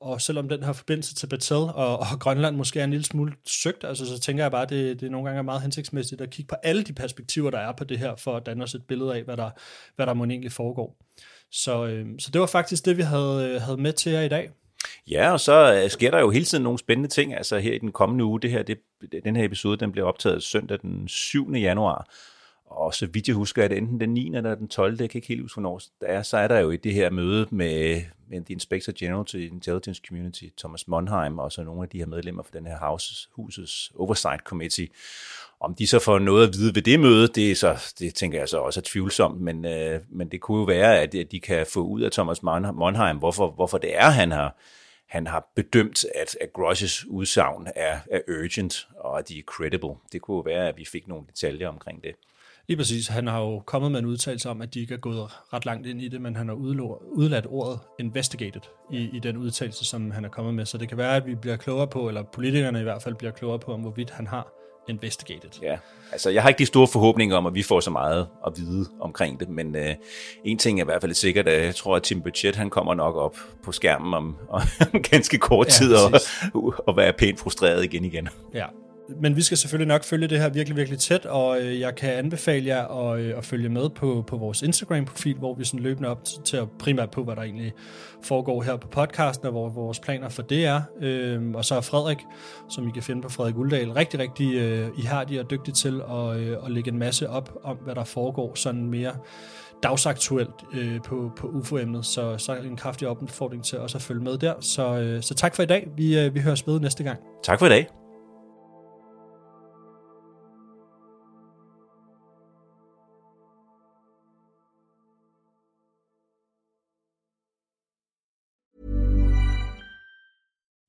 og selvom den her forbindelse til Battelle og Grønland måske er en lille smule søgt, altså, så tænker jeg bare, at det nogle gange er meget hensigtsmæssigt at kigge på alle de perspektiver, der er på det her, for at danne os et billede af, hvad der må egentlig foregår. Så det var faktisk det, vi havde med til jer i dag. Ja, og så sker der jo hele tiden nogle spændende ting. Altså her i den kommende uge, den her episode, den bliver optaget søndag den 7. januar. Og så vidt jeg husker, at enten den 9. eller den 12. Jeg kan ikke helt huske, hvornår det er. Så er der jo det her møde med The Inspector General to Intelligence Community, Thomas Monheim, og så nogle af de her medlemmer fra den her husets Oversight Committee. Om de så får noget at vide ved det møde, det tænker jeg så også er tvivlsomt, men det kunne jo være, at de kan få ud af Thomas Monheim, hvorfor det er, han har bedømt, at Grush's udsagn er urgent, og at de er credible. Det kunne jo være, at vi fik nogle detaljer omkring det. Lige præcis. Han har jo kommet med en udtalelse om, at de ikke er gået ret langt ind i det, men han har udladt ordet investigated i den udtalelse, som han er kommet med. Så det kan være, at vi bliver klogere på, eller politikerne i hvert fald bliver klogere på, om hvorvidt han har investigated. Ja, altså jeg har ikke de store forhåbninger om, at vi får så meget at vide omkring det, men en ting er i hvert fald sikkert, at jeg tror, at Tim Budget, han kommer nok op på skærmen om ganske kort tid og være pænt frustreret igen. Ja. Men vi skal selvfølgelig nok følge det her virkelig, virkelig tæt, og jeg kan anbefale jer at følge med på vores Instagram-profil, hvor vi sådan løbende op til at primært på, hvad der egentlig foregår her på podcasten, og hvor vores planer for det er. Og så er Frederik, som I kan finde på Frederik Uldal, rigtig, rigtig ihærdig og dygtig til at lægge en masse op om, hvad der foregår sådan mere dagsaktuelt på UFO-emnet. Så en kraftig opfordring til også at følge med der. Så tak for i dag. Vi høres ved næste gang. Tak for i dag.